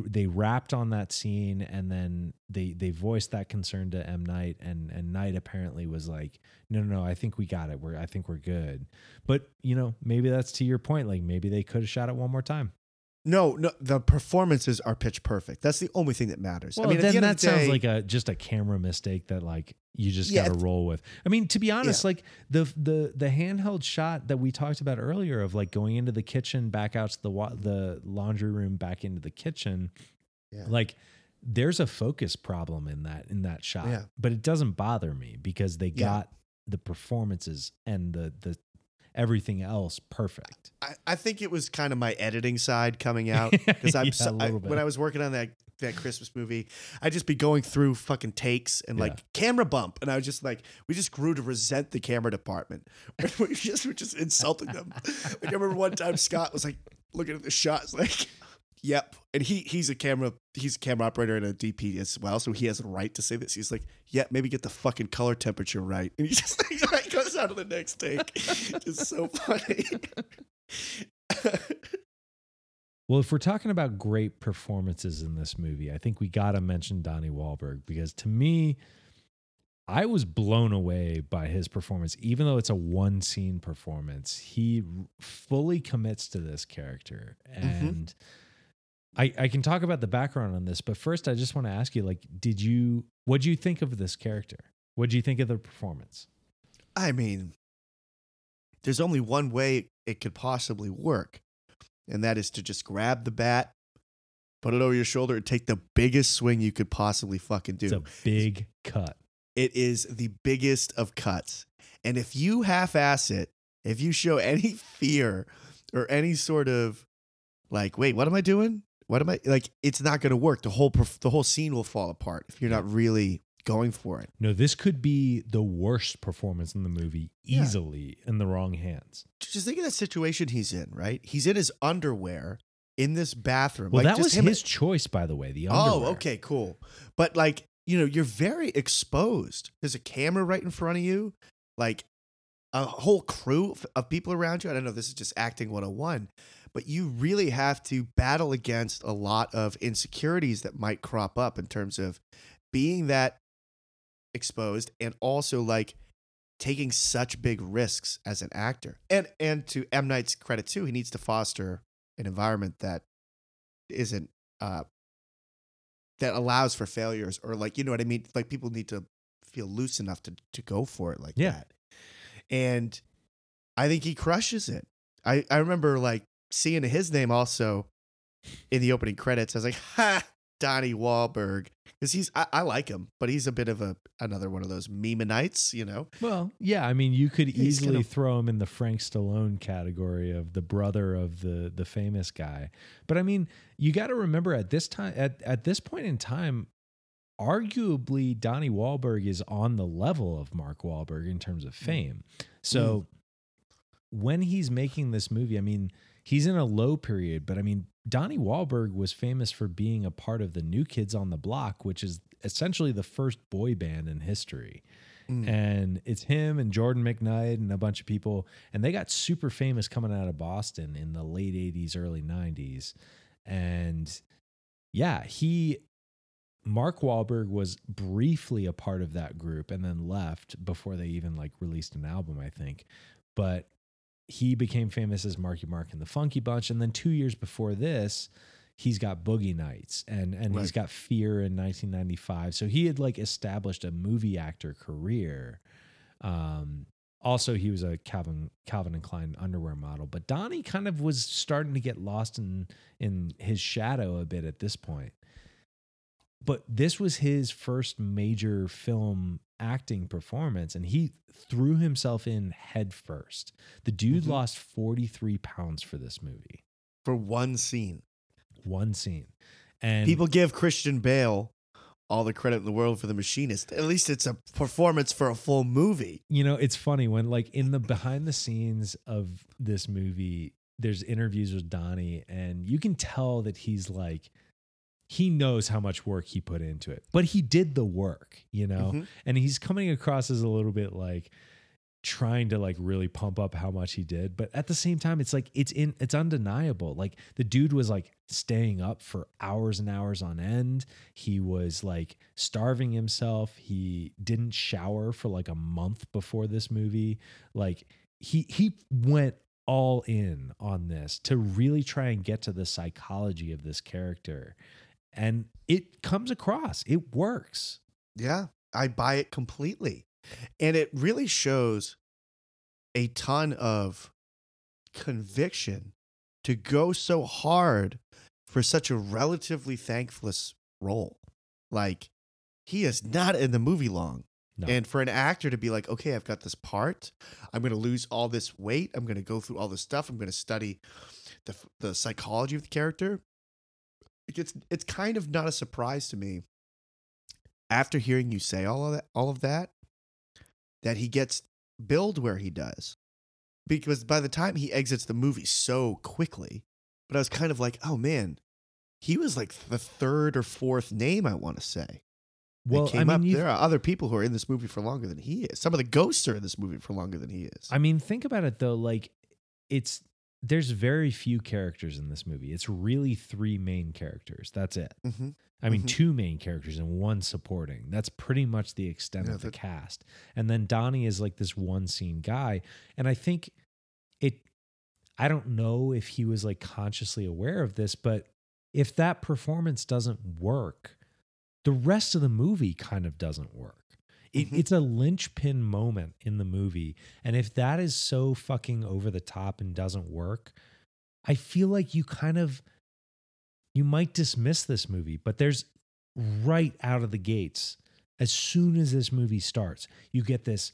they rapped on that scene, and then they voiced that concern to M. Night, and Night apparently was like, no, I think we got it. I think we're good. But maybe that's to your point. Like maybe they could have shot it one more time. No, the performances are pitch perfect. That's the only thing that matters. Well, then that sounds like just a camera mistake that like you just got to roll with. I mean, to be honest, like the handheld shot that we talked about earlier of like going into the kitchen, back out to the laundry room, back into the kitchen, like there's a focus problem in that shot, but it doesn't bother me because they got the performances and the everything else perfect. I think it was kind of my editing side coming out because when I was working on that Christmas movie, I'd just be going through fucking takes and like camera bump, and I was just like, we just grew to resent the camera department. We're just insulting them. Like I remember one time Scott was like looking at the shots like, yep, and he's a camera operator and a DP as well, so he has a right to say this. He's like, yeah, maybe get the fucking color temperature right, and he just like, goes out of the next take. It's so funny. Well, if we're talking about great performances in this movie, I think we gotta mention Donnie Wahlberg, because to me, I was blown away by his performance. Even though it's a one scene performance, he fully commits to this character, and. Mm-hmm. I can talk about the background on this, but first I just want to ask you, like, what'd you think of this character? What'd you think of the performance? I mean, there's only one way it could possibly work, and that is to just grab the bat, put it over your shoulder, and take the biggest swing you could possibly fucking do. It's a big cut. It is the biggest of cuts. And if you half-ass it, if you show any fear or any sort of like, wait, what am I doing? What am I like? It's not going to work. The whole scene will fall apart if you're not really going for it. No, this could be the worst performance in the movie easily in the wrong hands. Just think of that situation he's in, right? He's in his underwear in this bathroom. Well, like, that was his choice, by the way. The underwear. Oh, okay, cool. But like, you're very exposed. There's a camera right in front of you, like a whole crew of people around you. I don't know. This is just acting 101. But you really have to battle against a lot of insecurities that might crop up in terms of being that exposed and also like taking such big risks as an actor. And to M. Night's credit too, he needs to foster an environment that isn't that allows for failures, or like, you know what I mean? Like people need to feel loose enough to go for it like that. And I think he crushes it. I remember like seeing his name also in the opening credits, I was like, ha, Donnie Wahlberg. Because I like him, but he's a bit of another one of those memeites, Well, yeah, I mean, you could easily throw him in the Frank Stallone category of the brother of the famous guy. But I mean, you got to remember at this time, at this point in time, arguably Donnie Wahlberg is on the level of Mark Wahlberg in terms of fame. So when he's making this movie, I mean, he's in a low period, but I mean, Donnie Wahlberg was famous for being a part of the New Kids on the Block, which is essentially the first boy band in history. Mm. And it's him and Jordan McKnight and a bunch of people. And they got super famous coming out of Boston in the late 80s, early 90s. And yeah, Mark Wahlberg was briefly a part of that group and then left before they even like released an album, I think. But he became famous as Marky Mark and the Funky Bunch. And then 2 years before this, he's got Boogie Nights and he's got Fear in 1995. So he had like established a movie actor career. Also, he was a Calvin and Klein underwear model. But Donnie kind of was starting to get lost in his shadow a bit at this point. But this was his first major film acting performance, and he threw himself in head first. The dude lost 43 pounds for this movie. For one scene. And people give Christian Bale all the credit in the world for The Machinist. At least it's a performance for a full movie. You know, it's funny when, like, in the behind the scenes of this movie, there's interviews with Donnie, and you can tell that he's like, he knows how much work he put into it, but he did the work, you know, mm-hmm. and he's coming across as a little bit like trying to like really pump up how much he did. But at the same time, it's like, it's undeniable. Like the dude was like staying up for hours and hours on end. He was like starving himself. He didn't shower for like a month before this movie. Like he went all in on this to really try and get to the psychology of this character. And it comes across. It works. Yeah, I buy it completely. And it really shows a ton of conviction to go so hard for such a relatively thankless role. Like, he is not in the movie long. No. And for an actor to be like, okay, I've got this part. I'm going to lose all this weight. I'm going to go through all this stuff. I'm going to study the psychology of the character. It's kind of not a surprise to me after hearing you say all of that he gets billed where he does. Because by the time he exits the movie so quickly, but I was kind of like, oh man, he was like the third or fourth name, I want to say. Well, there are other people who are in this movie for longer than he is. Some of the ghosts are in this movie for longer than he is. I mean, think about it though. Like, there's very few characters in this movie. It's really three main characters. That's it. Mm-hmm. I mean, mm-hmm. two main characters and one supporting. That's pretty much the extent of the cast. And then Donnie is like this one scene guy. And I think I don't know if he was like consciously aware of this, but if that performance doesn't work, the rest of the movie kind of doesn't work. Mm-hmm. It's a linchpin moment in the movie. And if that is so fucking over the top and doesn't work, I feel like you might dismiss this movie, but there's right out of the gates. As soon as this movie starts, you get this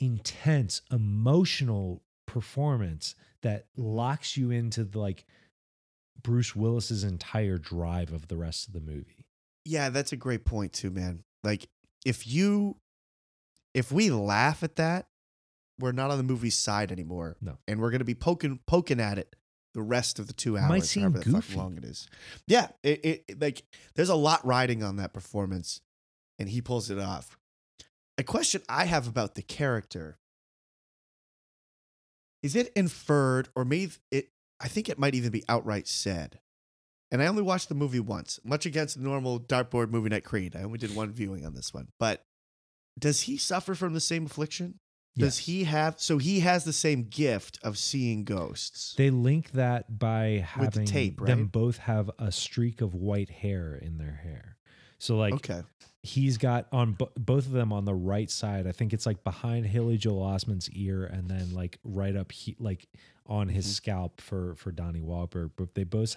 intense emotional performance that locks you into like Bruce Willis's entire drive of the rest of the movie. Yeah, that's a great point too, man. Like, if we laugh at that, we're not on the movie's side anymore. No. And we're going to be poking at it the rest of the 2 hours. Might seem however goofy. The fuck long it is. Yeah, it like there's a lot riding on that performance, and he pulls it off. A question I have about the character. Is it inferred, or maybe I think it might even be outright said. And I only watched the movie once, much against the normal dartboard movie night creed. I only did one viewing on this one. But does he suffer from the same affliction? Yes. So he has the same gift of seeing ghosts. They link that by having them both have a streak of white hair in their hair. So like he's got on both of them on the right side. I think it's like behind Haley Joel Osment's ear and then like right up like on his mm-hmm. scalp for Donnie Wahlberg. But they both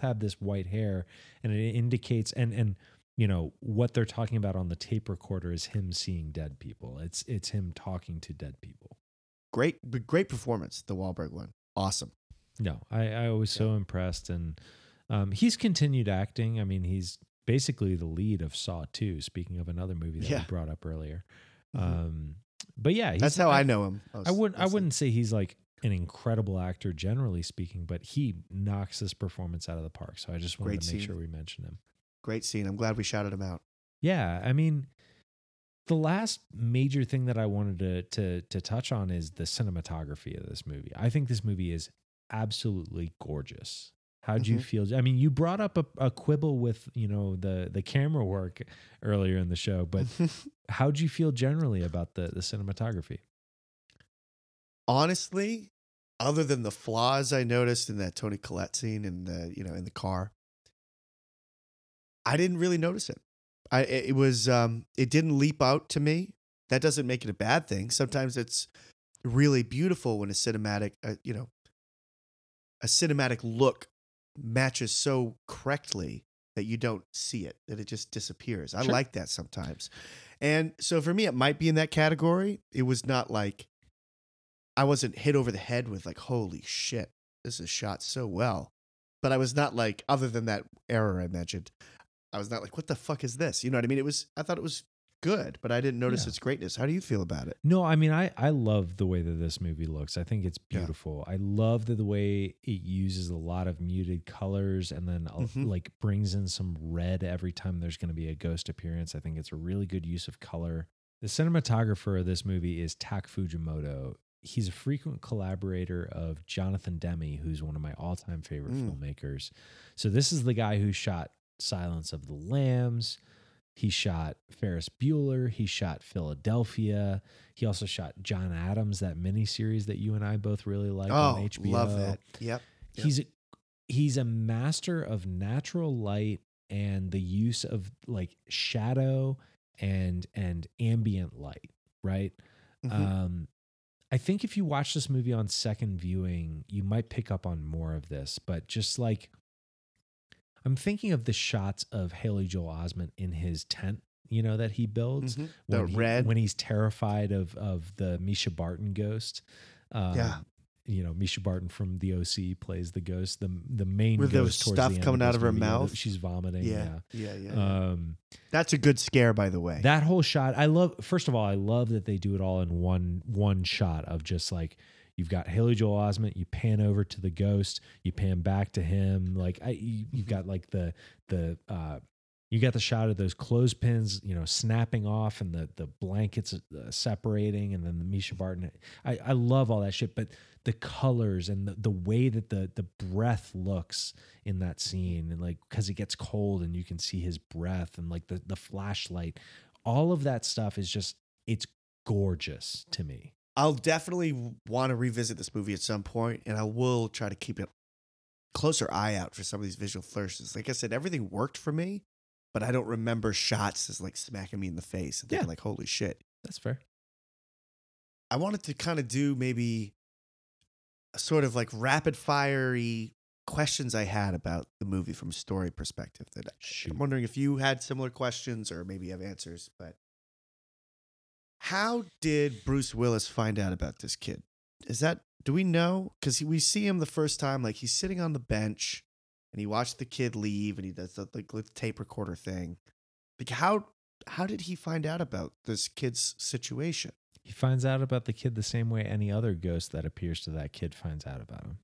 have this white hair, and it indicates and you know what they're talking about on the tape recorder is him seeing dead people. It's him talking to dead people. Great performance, the Wahlberg one. Awesome. No, I was so impressed, and he's continued acting. I mean, he's basically the lead of Saw 2, speaking of another movie that we brought up earlier. Mm-hmm. But yeah, that's how I know him. I wouldn't say he's like an incredible actor, generally speaking, but he knocks this performance out of the park. So I just wanted to make sure we mentioned him. Great scene. I'm glad we shouted him out. Yeah. I mean, the last major thing that I wanted to touch on is the cinematography of this movie. I think this movie is absolutely gorgeous. How'd you feel? I mean, you brought up a quibble with, you know, the camera work earlier in the show, but how'd you feel generally about the cinematography? Honestly, other than the flaws I noticed in that Toni Collette scene in the car, I didn't really notice it. It didn't leap out to me. That doesn't make it a bad thing. Sometimes it's really beautiful when a cinematic look matches so correctly that you don't see it, that it just disappears. I like that sometimes. And so for me, it might be in that category. It was not like I wasn't hit over the head with like, holy shit, this is shot so well. But I was not like, other than that error I mentioned, I was not like, what the fuck is this? You know what I mean? It was, I thought it was good, but I didn't notice its greatness. How do you feel about it? No, I mean, I love the way that this movie looks. I think it's beautiful. Yeah. I love the way it uses a lot of muted colors and then like brings in some red every time there's going to be a ghost appearance. I think it's a really good use of color. The cinematographer of this movie is Tak Fujimoto. He's a frequent collaborator of Jonathan Demme, who's one of my all-time favorite filmmakers. So this is the guy who shot Silence of the Lambs. He shot Ferris Bueller. He shot Philadelphia. He also shot John Adams, that miniseries that you and I both really like on HBO. Oh, love that. Yep. He's a master of natural light and the use of like shadow and ambient light, right? I think if you watch this movie on second viewing, you might pick up on more of this, but just like I'm thinking of the shots of Haley Joel Osment in his tent, you know, that he builds when he's terrified of the Misha Barton ghost. You know, Misha Barton from The OC plays the ghost, the main with ghost those towards stuff the end coming of out of her movie, mouth. You know, she's vomiting. That's a good scare, by the way. That whole shot, I love. First of all, I love that they do it all in one shot of just like you've got Haley Joel Osment. You pan over to the ghost. You pan back to him. Like you've got like the you got the shot of those clothespins, you know, snapping off and the blankets separating, and then the Misha Barton. I love all that shit, but the colors and the way that the breath looks in that scene, and like because it gets cold and you can see his breath, and like the flashlight, all of that stuff is just, it's gorgeous to me. I'll definitely want to revisit this movie at some point, and I will try to keep a closer eye out for some of these visual flourishes. Like I said, everything worked for me, but I don't remember shots as like smacking me in the face and thinking like, holy shit. That's fair. I wanted to kind of do maybe a sort of like rapid fiery questions I had about the movie from a story perspective. That I'm wondering if you had similar questions or maybe have answers, but how did Bruce Willis find out about this kid? Do we know? Because we see him the first time, like he's sitting on the bench. And he watched the kid leave, and he does the like tape recorder thing. Like how did he find out about this kid's situation? He finds out about the kid the same way any other ghost that appears to that kid finds out about him.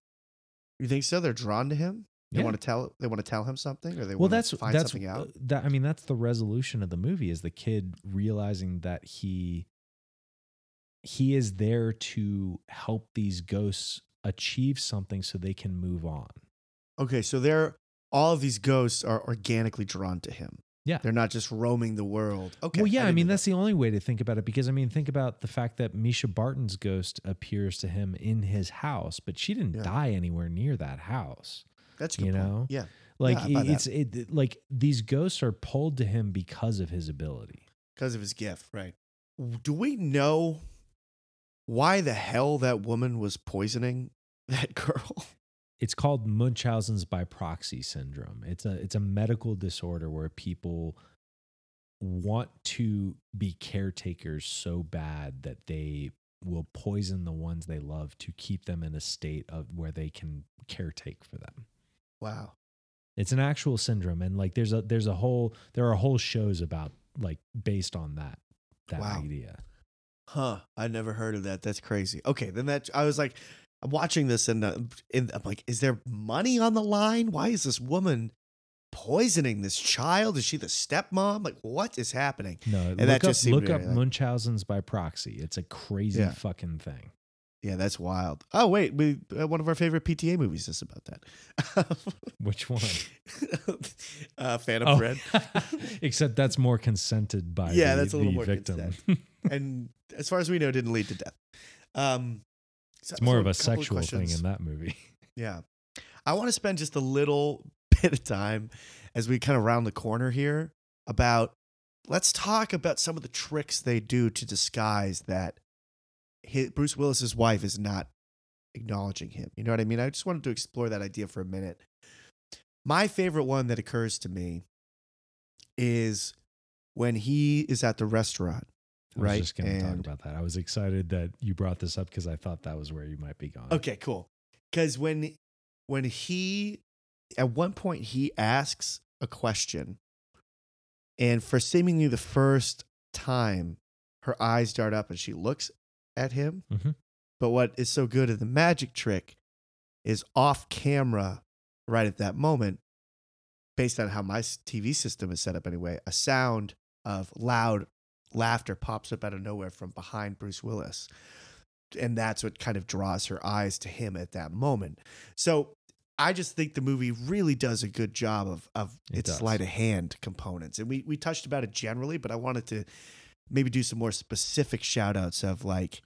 You think so? They're drawn to him. They want to tell. They want to tell him something, or they want to find something out. That's the resolution of the movie: is the kid realizing that he is there to help these ghosts achieve something so they can move on. Okay, so all of these ghosts are organically drawn to him. Yeah. They're not just roaming the world. Okay. Well, yeah, that's the only way to think about it because, think about the fact that Misha Barton's ghost appears to him in his house, but she didn't die anywhere near that house. That's a good point. Yeah. Like, it's these ghosts are pulled to him because of his ability. Because of his gift, right. Do we know why the hell that woman was poisoning that girl? It's called Munchausen's by proxy syndrome. It's a medical disorder where people want to be caretakers so bad that they will poison the ones they love to keep them in a state of where they can caretake for them. Wow. It's an actual syndrome, and like there are whole shows about like based on that idea. Huh, I never heard of that. That's crazy. Okay, then I was like, I'm watching this and I'm like, is there money on the line? Why is this woman poisoning this child? Is she the stepmom? Like, what is happening? No, and look up Munchausen's by proxy. It's a crazy fucking thing. Yeah, that's wild. Oh, wait, one of our favorite PTA movies is about that. Which one? Phantom Thread. Except that's more consented by the victim. Consent. And as far as we know, didn't lead to death. It's more of a sexual thing in that movie. Yeah. I want to spend just a little bit of time as we kind of round the corner here let's talk about some of the tricks they do to disguise that Bruce Willis's wife is not acknowledging him. You know what I mean? I just wanted to explore that idea for a minute. My favorite one that occurs to me is when he is at the restaurant. I was just going to talk about that. I was excited that you brought this up because I thought that was where you might be going. Okay, cool. Because when he, at one point, he asks a question And for seemingly the first time, her eyes dart up and she looks at him. Mm-hmm. But what is so good at the magic trick is off camera, right at that moment, based on how my TV system is set up anyway, a sound of loud laughter pops up out of nowhere from behind Bruce Willis. And that's what kind of draws her eyes to him at that moment. So I just think the movie really does a good job of its sleight of hand components. And we touched about it generally, but I wanted to maybe do some more specific shout outs of like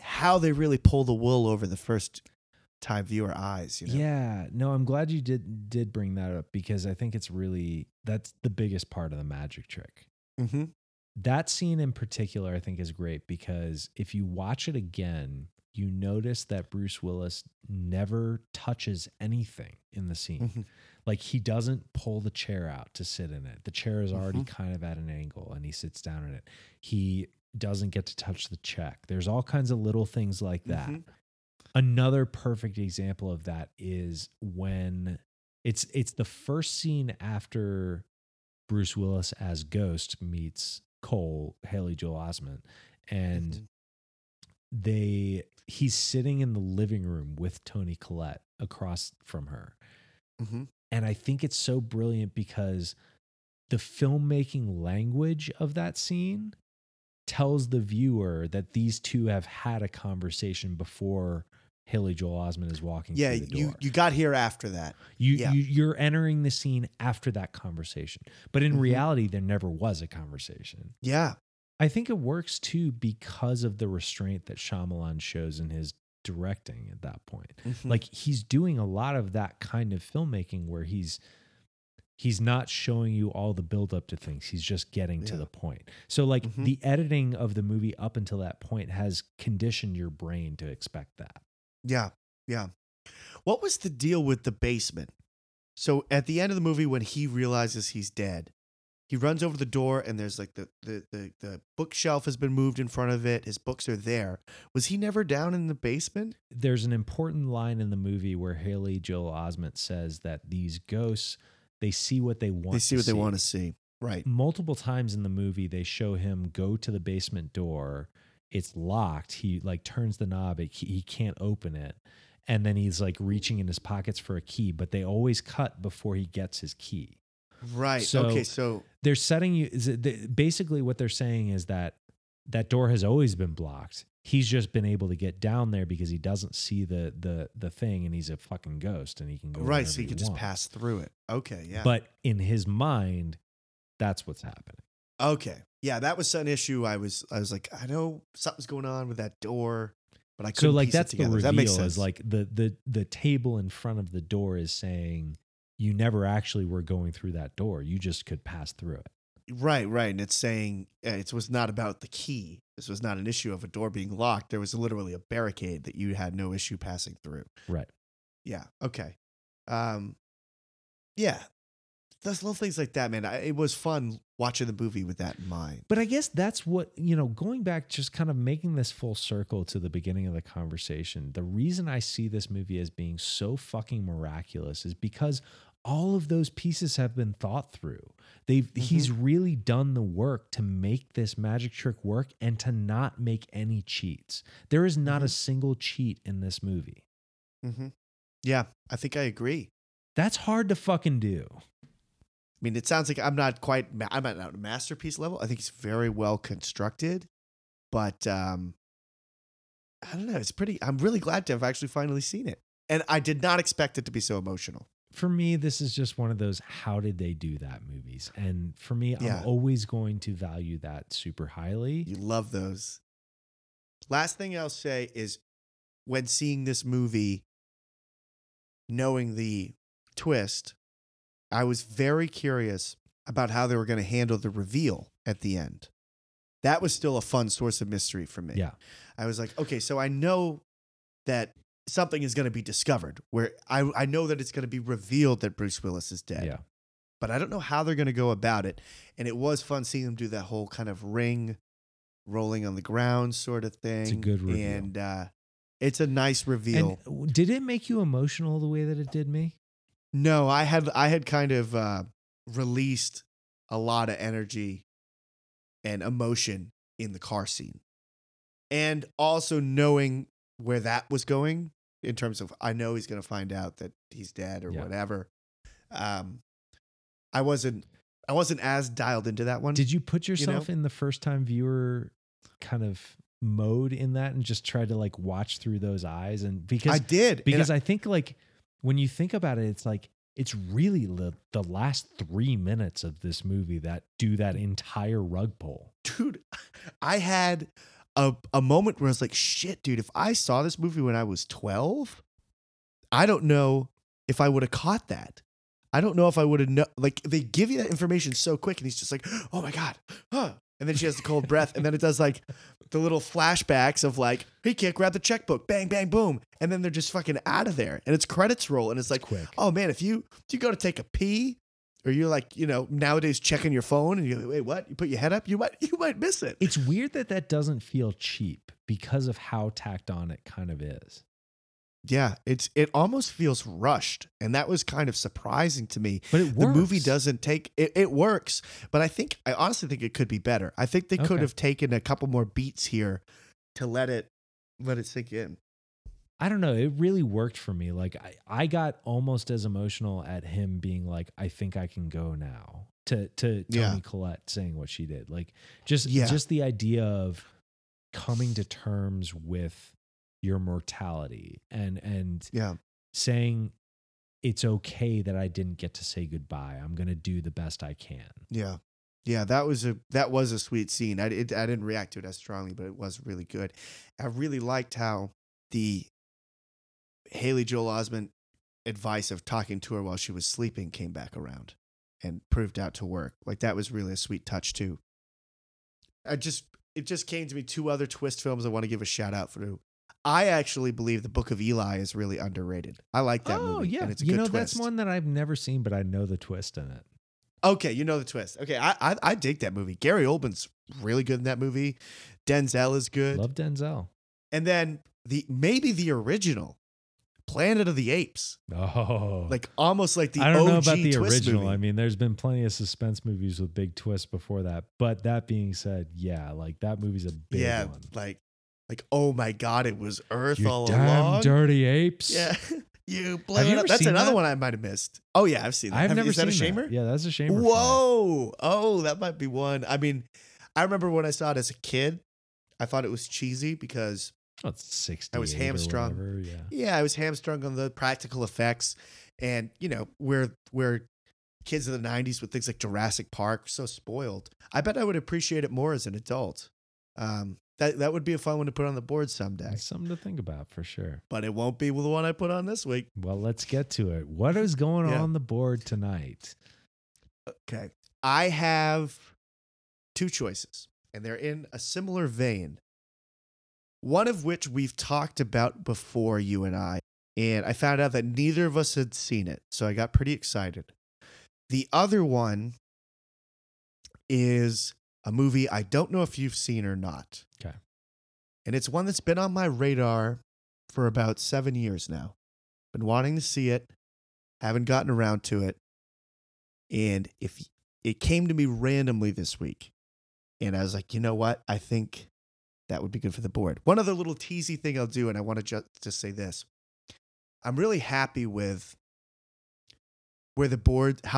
how they really pull the wool over the first time viewer eyes. You know? Yeah, no, I'm glad you did bring that up, because I think it's really, that's the biggest part of the magic trick. Mm-hmm. That scene in particular, I think, is great because if you watch it again, you notice that Bruce Willis never touches anything in the scene. Mm-hmm. Like, he doesn't pull the chair out to sit in it. The chair is already kind of at an angle and he sits down in it. He doesn't get to touch the check. There's all kinds of little things like that. Mm-hmm. Another perfect example of that is when it's the first scene after Bruce Willis as Ghost meets Cole, Haley Joel Osment, and he's sitting in the living room with Toni Collette across from her. Mm-hmm. And I think it's so brilliant because the filmmaking language of that scene tells the viewer that these two have had a conversation before Haley Joel Osment is walking through the door. You got here after that. You're entering the scene after that conversation. But in reality, there never was a conversation. Yeah. I think it works, too, because of the restraint that Shyamalan shows in his directing at that point. Mm-hmm. Like, he's doing a lot of that kind of filmmaking where he's not showing you all the buildup to things. He's just getting to the point. So, like, the editing of the movie up until that point has conditioned your brain to expect that. Yeah, yeah. What was the deal with the basement? So at the end of the movie, when he realizes he's dead, he runs over the door and there's like the bookshelf has been moved in front of it. His books are there. Was he never down in the basement? There's an important line in the movie where Haley Joel Osment says that these ghosts, they see what they want to see. They see what they want to see, right. Multiple times in the movie, they show him go to the basement door. It's locked. He like turns the knob. He can't open it. And then he's like reaching in his pockets for a key, but they always cut before he gets his key. Right. So okay. So they're setting you. Basically what they're saying is that that door has always been blocked. He's just been able to get down there because he doesn't see the thing, and he's a fucking ghost and he can go. Right. So he can just pass through it. Okay. Yeah. But in his mind, that's what's happening. Okay. Yeah, that was an issue. I was like, I know something's going on with that door, but I couldn't. So like piece that's it the reveal. That makes sense. Is like the table in front of the door is saying you never actually were going through that door. You just could pass through it. Right, right. And it's saying it was not about the key. This was not an issue of a door being locked. There was literally a barricade that you had no issue passing through. Right. Yeah. Okay. Yeah. Those little things like that, man. It was fun watching the movie with that in mind. But I guess that's what, you know, going back, just kind of making this full circle to the beginning of the conversation. The reason I see this movie as being so fucking miraculous is because all of those pieces have been thought through. He's really done the work to make this magic trick work and to not make any cheats. There is not a single cheat in this movie. Mm-hmm. Yeah, I think I agree. That's hard to fucking do. I mean, it sounds like I'm at a masterpiece level. I think it's very well constructed, but I don't know. It's pretty, I'm really glad to have actually finally seen it. And I did not expect it to be so emotional. For me, this is just one of those, how did they do that movies? And for me, I'm always going to value that super highly. You love those. Last thing I'll say is when seeing this movie, knowing the twist, I was very curious about how they were going to handle the reveal at the end. That was still a fun source of mystery for me. Yeah. I was like, okay, so I know that something is going to be discovered where I know that it's going to be revealed that Bruce Willis is dead. Yeah. But I don't know how they're going to go about it. And it was fun seeing them do that whole kind of ring rolling on the ground sort of thing. It's a good reveal. And it's a nice reveal. And did it make you emotional the way that it did me? No, I had kind of released a lot of energy and emotion in the car scene. And also knowing where that was going in terms of, I know he's going to find out that he's dead or whatever. I wasn't as dialed into that one. Did you put yourself in the first time viewer kind of mode in that and just try to like watch through those eyes? And because I did, because I think like when you think about it, it's like, it's really the last 3 minutes of this movie that do that entire rug pull. Dude, I had a moment where I was like, shit, dude, if I saw this movie when I was 12, I don't know if I would have caught that. I don't know if I would have known. Like, they give you that information so quick, and he's just like, oh, my God. Huh. And then she has the cold breath, and then it does, like, the little flashbacks of, like, he can't grab the checkbook. Bang, bang, boom. And then they're just fucking out of there. And it's credits roll, and it's like, quick. Oh, man, if you go to take a pee, or you're like, you know, nowadays checking your phone, and you're like, wait, what? You put your head up? You might miss it. It's weird that doesn't feel cheap because of how tacked on it kind of is. Yeah, it almost feels rushed, and that was kind of surprising to me. But it works. The movie doesn't take it. It works, but I honestly think it could be better. I think they could have taken a couple more beats here to let it sink in. I don't know. It really worked for me. Like I got almost as emotional at him being like, "I think I can go now." To Toni Collette saying what she did, like just the idea of coming to terms with your mortality and saying it's okay that I didn't get to say goodbye. I'm going to do the best I can. Yeah. Yeah. That was a sweet scene. I didn't react to it as strongly, but it was really good. I really liked how the Haley Joel Osment advice of talking to her while she was sleeping came back around and proved out to work. Like that was really a sweet touch too. It just came to me, two other twist films I want to give a shout out through. I actually believe The Book of Eli is really underrated. I like that movie. Oh, yeah. And it's a good twist. That's one that I've never seen, but I know the twist in it. Okay, you know the twist. Okay, I dig that movie. Gary Oldman's really good in that movie. Denzel is good. Love Denzel. And then maybe the original, Planet of the Apes. Oh. Like almost like the OG twist movie. I don't know about the original. Movie. I mean, there's been plenty of suspense movies with big twists before that. But that being said, yeah, like that movie's a big one. Yeah, like, oh my God, it was Earth you all damn along. Dirty apes. Yeah. You blew it up. That's another one I might have missed. Oh, yeah, I've seen that. I've never seen that. Is that a shamer? Yeah, that's a shamer. Whoa. Fight. Oh, that might be one. I mean, I remember when I saw it as a kid, I thought it was cheesy because I was hamstrung. Whatever, I was hamstrung on the practical effects. And, you know, we're kids of the 90s with things like Jurassic Park, so spoiled. I bet I would appreciate it more as an adult. That would be a fun one to put on the board someday. It's something to think about for sure. But it won't be the one I put on this week. Well, let's get to it. What is going on the board tonight? Okay. I have two choices, and they're in a similar vein. One of which we've talked about before, you and I found out that neither of us had seen it, so I got pretty excited. The other one is a movie I don't know if you've seen or not. Okay. And it's one that's been on my radar for about 7 years now. Been wanting to see it. Haven't gotten around to it. And if it came to me randomly this week. And I was like, you know what? I think that would be good for the board. One other little teasy thing I'll do, and I want to just say this. I'm really happy with how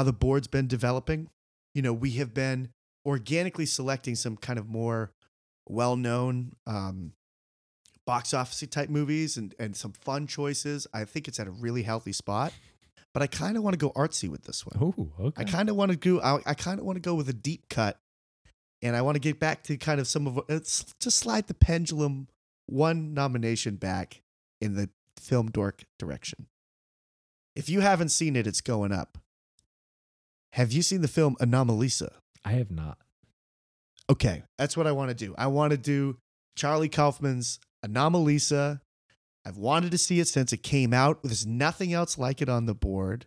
the board's been developing. You know, we have been organically selecting some kind of more well-known box office type movies and some fun choices. I think it's at a really healthy spot, but I kind of want to go artsy with this one. Oh, okay. I kind of want to go with a deep cut, and I want to get back to kind of some of it's just slide the pendulum one nomination back in the film dork direction. If you haven't seen it, it's going up. Have you seen the film Anomalisa? I have not. Okay, that's what I want to do. I want to do Charlie Kaufman's Anomalisa. I've wanted to see it since it came out. There's nothing else like it on the board.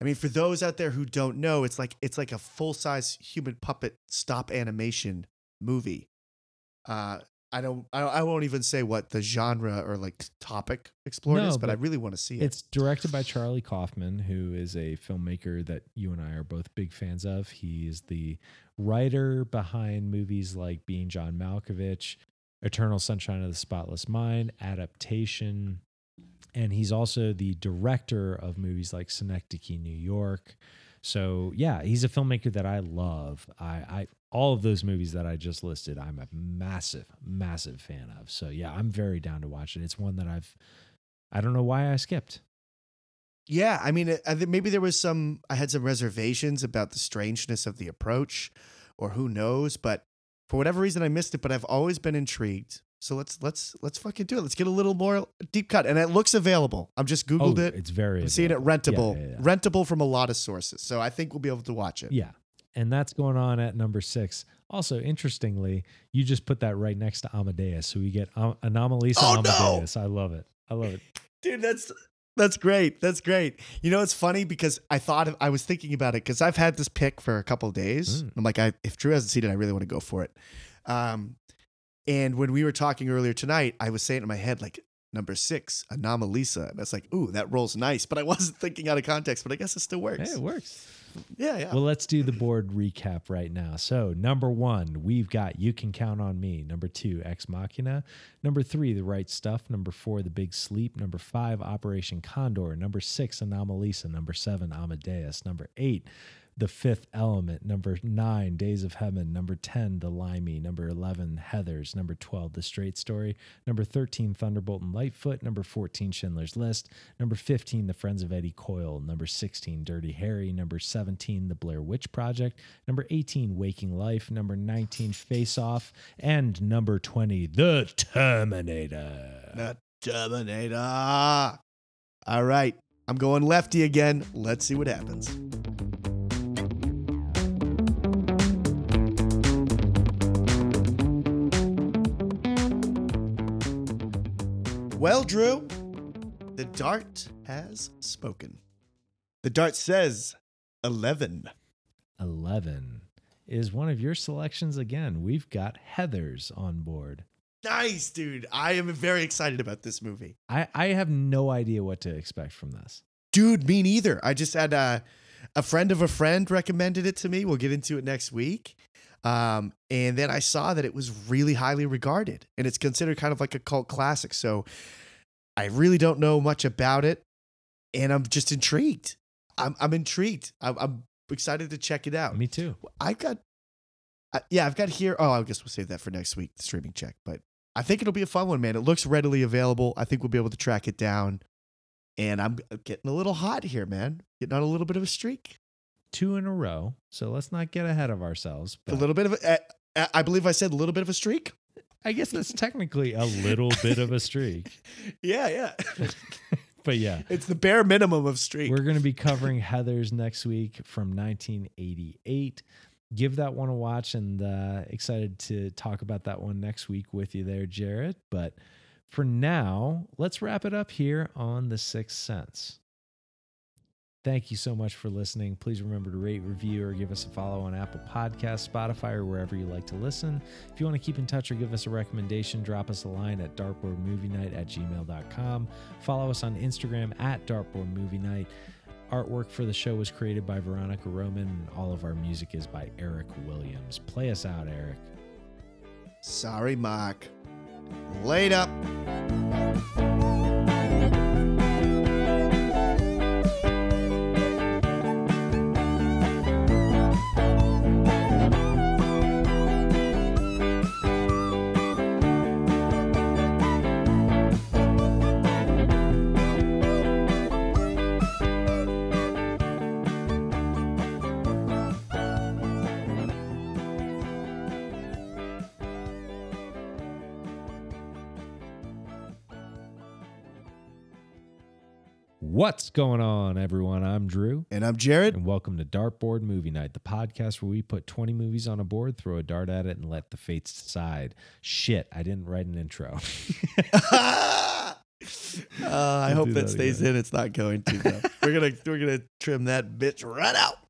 I mean, for those out there who don't know, it's like a full-size human puppet stop animation movie. I won't even say what the genre or like topic explored is, but I really want to see it. It's directed by Charlie Kaufman, who is a filmmaker that you and I are both big fans of. He is the writer behind movies like Being John Malkovich, Eternal Sunshine of the Spotless Mind, Adaptation. And he's also the director of movies like Synecdoche, New York. So yeah, he's a filmmaker that I love. I all of those movies that I just listed, I'm a massive, massive fan of. So yeah, I'm very down to watch it. It's one that I don't know why I skipped. Yeah, I mean, maybe there was I had some reservations about the strangeness of the approach, or who knows, but for whatever reason I missed it, but I've always been intrigued. So let's fucking do it. Let's get a little more deep cut. And it looks available. I've just Googled it. It's very, I'm seeing it rentable, rentable from a lot of sources. So I think we'll be able to watch it. Yeah. And that's going on at number 6. Also, interestingly, you just put that right next to Amadeus. So we get Anomalisa Amadeus. No! I love it. Dude, that's great. That's great. You know, it's funny because I was thinking about it because I've had this pick for a couple of days. I'm like, if Drew hasn't seen it, I really want to go for it. And when we were talking earlier tonight, I was saying in my head, like, number 6, Anomalisa. And I was like, ooh, that rolls nice. But I wasn't thinking out of context, but I guess it still works. Hey, it works. Yeah. Well, let's do the board recap right now. So, number 1, we've got You Can Count on Me. Number 2, Ex Machina. Number 3, The Right Stuff. Number 4, The Big Sleep. Number 5, Operation Condor. Number 6, Anomalisa. Number 7, Amadeus. Number 8, The Fifth Element. Number 9, Days of Heaven. Number 10, The Limey. Number 11, Heathers. Number 12, The Straight Story. Number 13, Thunderbolt and Lightfoot. Number 14, Schindler's List. Number 15, The Friends of Eddie Coyle. Number 16, Dirty Harry. Number 17, The Blair Witch Project. Number 18, Waking Life. Number 19, Face Off. And number 20, The Terminator. The Terminator. All right. I'm going lefty again. Let's see what happens. Well, Drew, the dart has spoken. The dart says 11. 11 is one of your selections again. We've got Heathers on board. Nice, dude. I am very excited about this movie. I have no idea what to expect from this. Dude, me neither. I just had a friend of a friend recommended it to me. We'll get into it next week. And then I saw that it was really highly regarded and it's considered kind of like a cult classic. So I really don't know much about it and I'm just intrigued. I'm intrigued. I'm excited to check it out. Me too. I've got here. Oh, I guess we'll save that for next week, the streaming check, but I think it'll be a fun one, man. It looks readily available. I think we'll be able to track it down and I'm getting a little hot here, man. Getting on a little bit of a streak. 2 in a row, so let's not get ahead of ourselves. But a little bit of I believe I said a little bit of a streak. I guess that's technically a little bit of a streak. Yeah. But yeah. It's the bare minimum of streak. We're going to be covering Heathers next week from 1988. Give that one a watch, and excited to talk about that one next week with you there, Jared. But for now, let's wrap it up here on The Sixth Sense. Thank you so much for listening. Please remember to rate, review, or give us a follow on Apple Podcasts, Spotify, or wherever you like to listen. If you want to keep in touch or give us a recommendation, drop us a line at dartboardmovienight@gmail.com. Follow us on Instagram at dartboardmovienight. Artwork for the show was created by Veronica Roman, and all of our music is by Eric Williams. Play us out, Eric. Sorry, Mark. Later. What's going on, everyone? I'm Drew. And I'm Jared. And welcome to Dartboard Movie Night, the podcast where we put 20 movies on a board, throw a dart at it, and let the fates decide. Shit, I didn't write an intro. I hope that stays in. It's not going to, though. We're gonna trim that bitch right out.